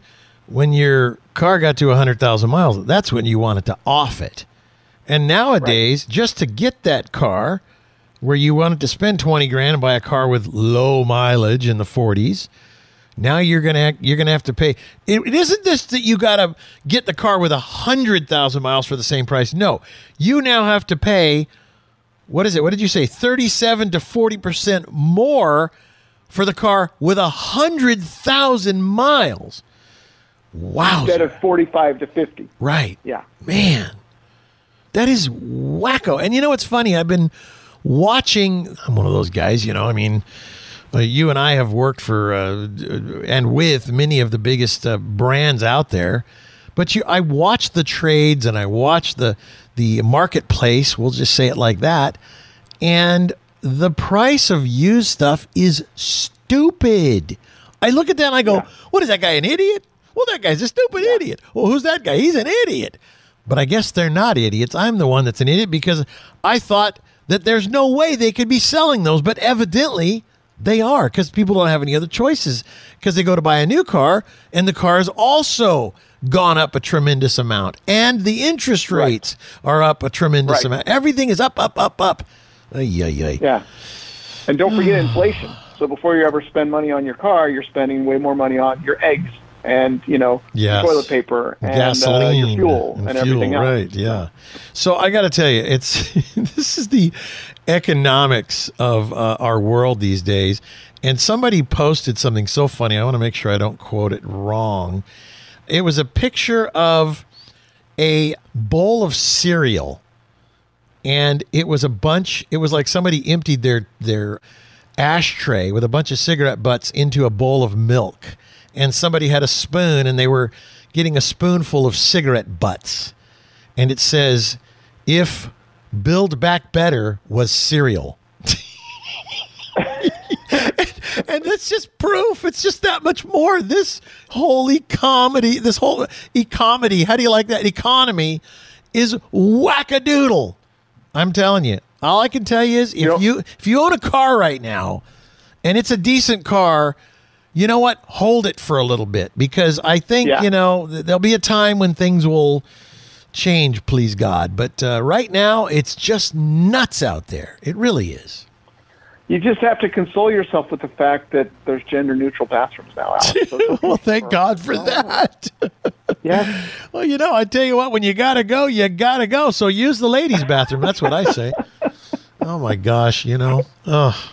when your car got to one hundred thousand miles, that's when you wanted to off it. And nowadays, right. just to get that car where you wanted to spend twenty grand and buy a car with low mileage in the forties, now you're going to you're going to have to pay. It, it isn't this that you got to get the car with one hundred thousand miles for the same price. No, you now have to pay, what is it? What did you say? thirty-seven to forty percent more for the car with one hundred thousand miles. Wow. Instead of forty-five to fifty. Right. Yeah. Man. That is wacko. And you know what's funny? I've been watching, I'm one of those guys, you know, I mean, you and I have worked for uh, and with many of the biggest uh, brands out there. But you, I watch the trades and I watch the, the marketplace, we'll just say it like that. And the price of used stuff is stupid. I look at that and I go, yeah. what is that guy, an idiot? Well, that guy's a stupid yeah. idiot. Well, who's that guy? He's an idiot. But I guess they're not idiots. I'm the one that's an idiot, because I thought that there's no way they could be selling those. But evidently they are, because people don't have any other choices, because they go to buy a new car and the car has also gone up a tremendous amount. And the interest rates right. are up a tremendous right. amount. Everything is up, up, up, up. Ay, ay, ay. Yeah. And don't forget inflation. So before you ever spend money on your car, you're spending way more money on your eggs. And, you know, yes. toilet paper and gasoline, uh, your fuel and, and fuel, everything else. Right, yeah. So I got to tell you, it's this is the economics of uh, our world these days. And somebody posted something so funny. I want to make sure I don't quote it wrong. It was a picture of a bowl of cereal. And it was a bunch. It was like somebody emptied their their ashtray with a bunch of cigarette butts into a bowl of milk. And somebody had a spoon, and they were getting a spoonful of cigarette butts. And it says, if Build Back Better was cereal. and, and that's just proof. It's just that much more. This whole e-comedy, this whole e-comedy, how do you like that? Economy is wackadoodle. I'm telling you. All I can tell you is if yep. you if you own a car right now, and it's a decent car, you know what? Hold it for a little bit, because I think, yeah. you know, there'll be a time when things will change, please God. But uh, right now, it's just nuts out there. It really is. You just have to console yourself with the fact that there's gender-neutral bathrooms now, Alex. So okay. Well, thank God for that. Yeah. Well, you know, I tell you what, when you got to go, you got to go. So use the ladies' bathroom. That's what I say. Oh, my gosh, you know. Ugh.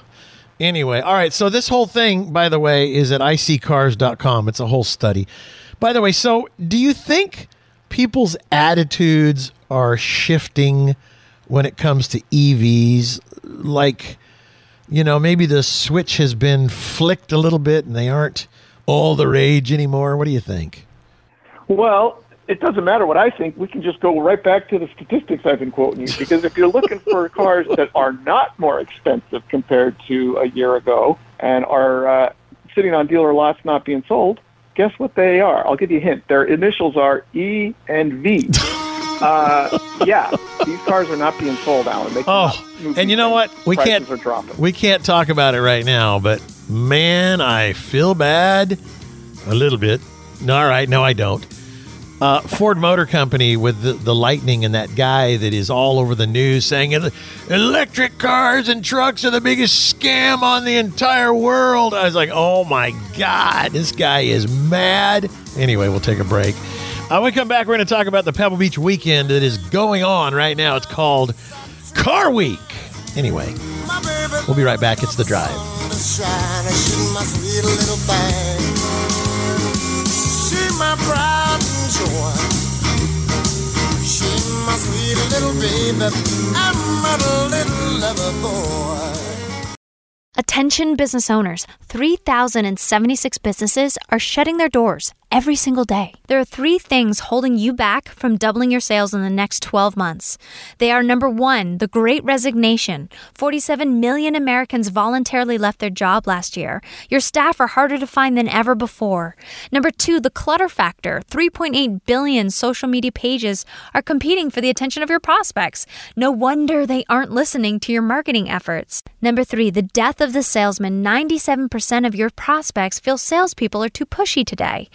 Anyway, all right, so this whole thing, by the way, is at I C cars dot com. It's a whole study. By the way, so do you think people's attitudes are shifting when it comes to E Vs? Like, you know, maybe the switch has been flicked a little bit and they aren't all the rage anymore. What do you think? Well, it doesn't matter what I think. We can just go right back to the statistics I've been quoting you, because if you're looking for cars that are not more expensive compared to a year ago and are uh, sitting on dealer lots not being sold, guess what they are? I'll give you a hint. Their initials are E and V. Uh, yeah, these cars are not being sold, Alan. They oh, and you know what? We can't, we can't talk about it right now, but man, I feel bad a little bit. All right, no, I don't. Uh, Ford Motor Company with the, the Lightning and that guy that is all over the news saying electric cars and trucks are the biggest scam on the entire world. I was like, oh my God, this guy is mad. Anyway, we'll take a break. Uh, when we come back, we're going to talk about the Pebble Beach weekend that is going on right now. It's called Car Week. Anyway, we'll be right back. It's The Drive. She my pride and joy. She my sweet little baby. I'm my little lover boy. Attention business owners. three thousand seventy-six businesses are shutting their doors every single day. There are three things holding you back from doubling your sales in the next twelve months. They are, number one, the Great Resignation. forty-seven million Americans voluntarily left their job last year. Your staff are harder to find than ever before. Number two, the clutter factor. three point eight billion social media pages are competing for the attention of your prospects. No wonder they aren't listening to your marketing efforts. Number three, the death of the salesman. ninety-seven percent of your prospects feel salespeople are too pushy today.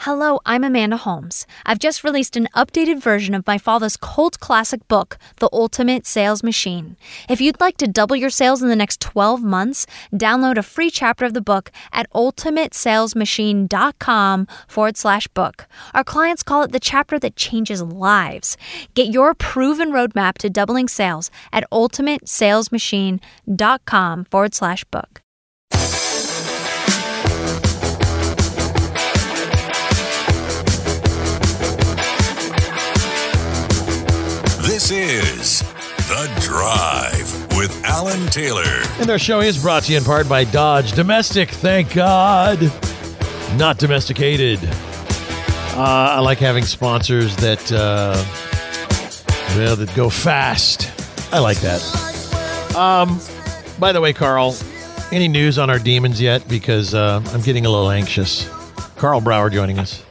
Hello, I'm Amanda Holmes. I've just released an updated version of my father's cult classic book, The Ultimate Sales Machine. If you'd like to double your sales in the next twelve months, download a free chapter of the book at ultimate sales machine dot com forward slash book. Our clients call it the chapter that changes lives. Get your proven roadmap to doubling sales at ultimate sales machine dot com forward slash book. This is The Drive with Alan Taylor. And our show is brought to you in part by Dodge. Domestic, thank God. Not domesticated. Uh, I like having sponsors that, uh, well, that go fast. I like that. Um, by the way, Carl, any news on our demons yet? Because uh, I'm getting a little anxious. Carl Brower joining us.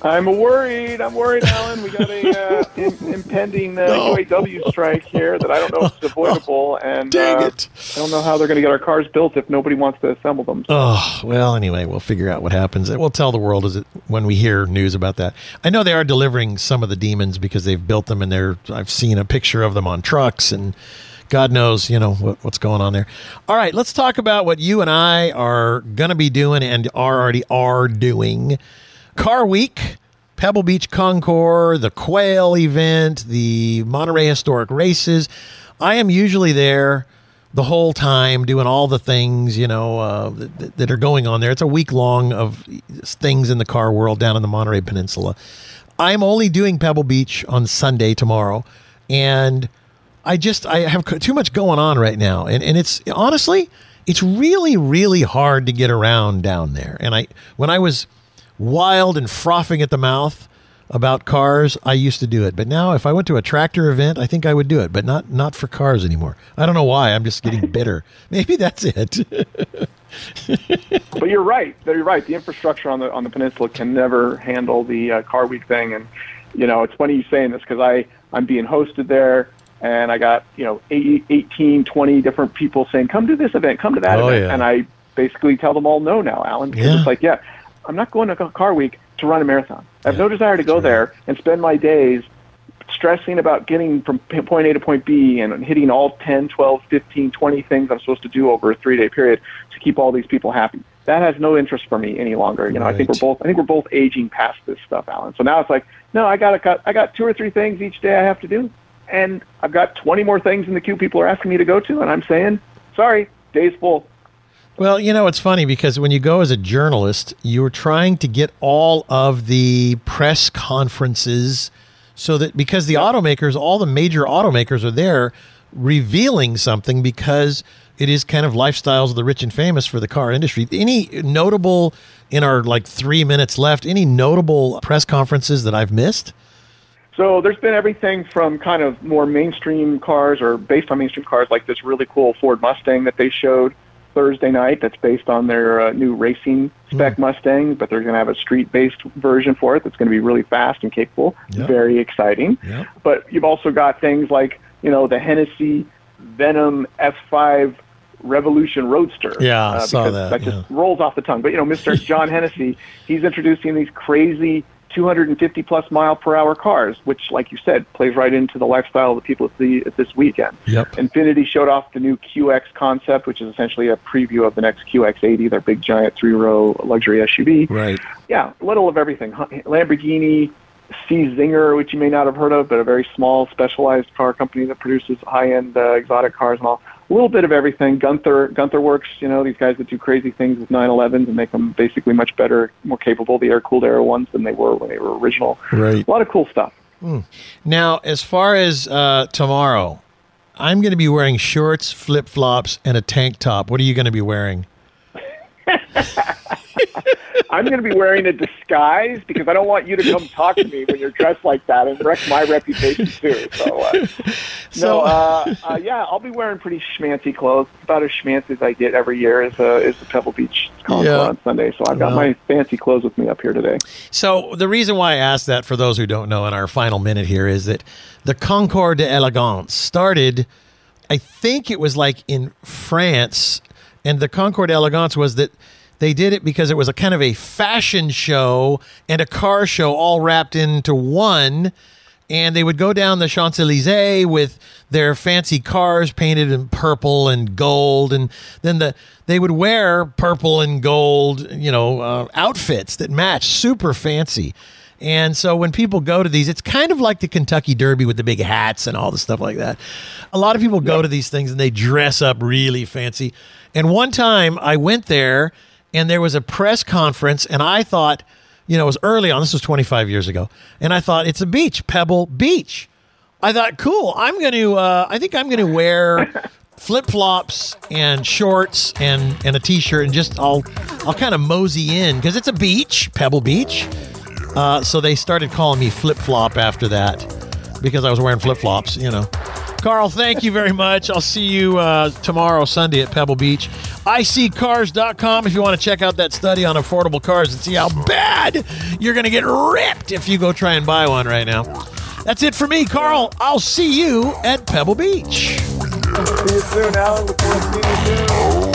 I'm worried. I'm worried, Alan. We got a uh, in, impending uh, no. U A W strike here that I don't know if it's avoidable, and Dang uh, it. I don't know how they're going to get our cars built if nobody wants to assemble them. Oh well. Anyway, we'll figure out what happens. We'll tell the world as it when we hear news about that. I know they are delivering some of the demons because they've built them, and they're. I've seen a picture of them on trucks, and God knows, you know what, what's going on there. All right, let's talk about what you and I are going to be doing and are already are doing. Car Week, Pebble Beach Concours, the Quail event, the Monterey Historic Races. I am usually there the whole time doing all the things, you know, uh, that, that are going on there. It's a week long of things in the car world down in the Monterey Peninsula. I'm only doing Pebble Beach on Sunday tomorrow, and I just I have too much going on right now. And, and it's honestly, it's really, really hard to get around down there. And I when I was... wild and frothing at the mouth about cars, I used to do it. But now if I went to a tractor event, I think I would do it, but not not for cars anymore. I don't know why. I'm just getting bitter. Maybe that's it. But you're right. You're right. The infrastructure on the on the peninsula can never handle the uh, Car Week thing. And, you know, it's funny you saying this because I, I'm being hosted there. And I got, you know, eighteen, twenty different people saying, come to this event, come to that oh, event. Yeah. And I basically tell them all no now, Alan, because yeah. it's like, yeah. I'm not going to Car Week to run a marathon. I have yeah, no desire to go right. there and spend my days stressing about getting from point A to point B and hitting all ten, twelve, fifteen, twenty things I'm supposed to do over a three-day period to keep all these people happy. That has no interest for me any longer. You know, right. I think we're both I think we're both aging past this stuff, Alan. So now it's like, no, I got got I got two or three things each day I have to do, and I've got twenty more things in the queue people are asking me to go to, and I'm saying, sorry, day's full. Well, you know, it's funny because when you go as a journalist, you're trying to get all of the press conferences so that because the automakers, all the major automakers are there revealing something, because it is kind of lifestyles of the rich and famous for the car industry. Any notable, in our like three minutes left, any notable press conferences that I've missed? So there's been everything from kind of more mainstream cars or based on mainstream cars, like this really cool Ford Mustang that they showed Thursday night that's based on their uh, new racing spec mm. Mustang, but they're going to have a street-based version for it that's going to be really fast and capable. Yep. Very exciting. Yep. But you've also got things like, you know, the Hennessy Venom F five Revolution Roadster. Yeah, I uh, saw that. That just yeah. rolls off the tongue. But, you know, Mister John Hennessy, he's introducing these crazy two hundred fifty plus mile per hour cars, which, like you said, plays right into the lifestyle of the people at, the, at this weekend. Yep. Infiniti showed off the new Q X concept, which is essentially a preview of the next Q X eighty, their big giant three-row luxury S U V. Right. Yeah, a little of everything. Lamborghini, C Zinger, which you may not have heard of, but a very small specialized car company that produces high-end uh, exotic cars and all. A little bit of everything. Gunther, Gunther Works, you know, these guys that do crazy things with nine elevens and make them basically much better, more capable, the air-cooled Aero ones than they were when they were original. Right. A lot of cool stuff. Mm. Now, as far as uh, tomorrow, I'm going to be wearing shorts, flip-flops, and a tank top. What are you going to be wearing? I'm going to be wearing a disguise because I don't want you to come talk to me when you're dressed like that and wreck my reputation too. So, uh, so no, uh, uh, yeah, I'll be wearing pretty schmancy clothes. About as schmancy as I get every year is uh, is the Pebble Beach Conference yeah. on Sunday. So I've got wow. my fancy clothes with me up here today. So the reason why I asked that, for those who don't know, in our final minute here, is that the Concours d'Elegance started, I think it was like in France, and the Concours d'Elegance was that they did it because it was a kind of a fashion show and a car show all wrapped into one. And they would go down the Champs-Elysees with their fancy cars painted in purple and gold. And then the they would wear purple and gold, you know, uh, outfits that match, super fancy. And so when people go to these, it's kind of like the Kentucky Derby with the big hats and all the stuff like that. A lot of people go to these things and they dress up really fancy. And one time I went there, and there was a press conference, and I thought, you know, it was early on. This was twenty-five years ago. And I thought, it's a beach, Pebble Beach. I thought, cool, I'm going to, uh, I think I'm going to wear flip-flops and shorts and, and a T-shirt, and just I'll, I'll kind of mosey in because it's a beach, Pebble Beach. Uh, so they started calling me Flip-Flop after that because I was wearing flip-flops, you know. Carl, thank you very much. I'll see you uh, tomorrow, Sunday, at Pebble Beach. I C cars dot com if you want to check out that study on affordable cars and see how bad you're going to get ripped if you go try and buy one right now. That's it for me, Carl. I'll see you at Pebble Beach. See you soon, Alan. Look forward to seeing you soon.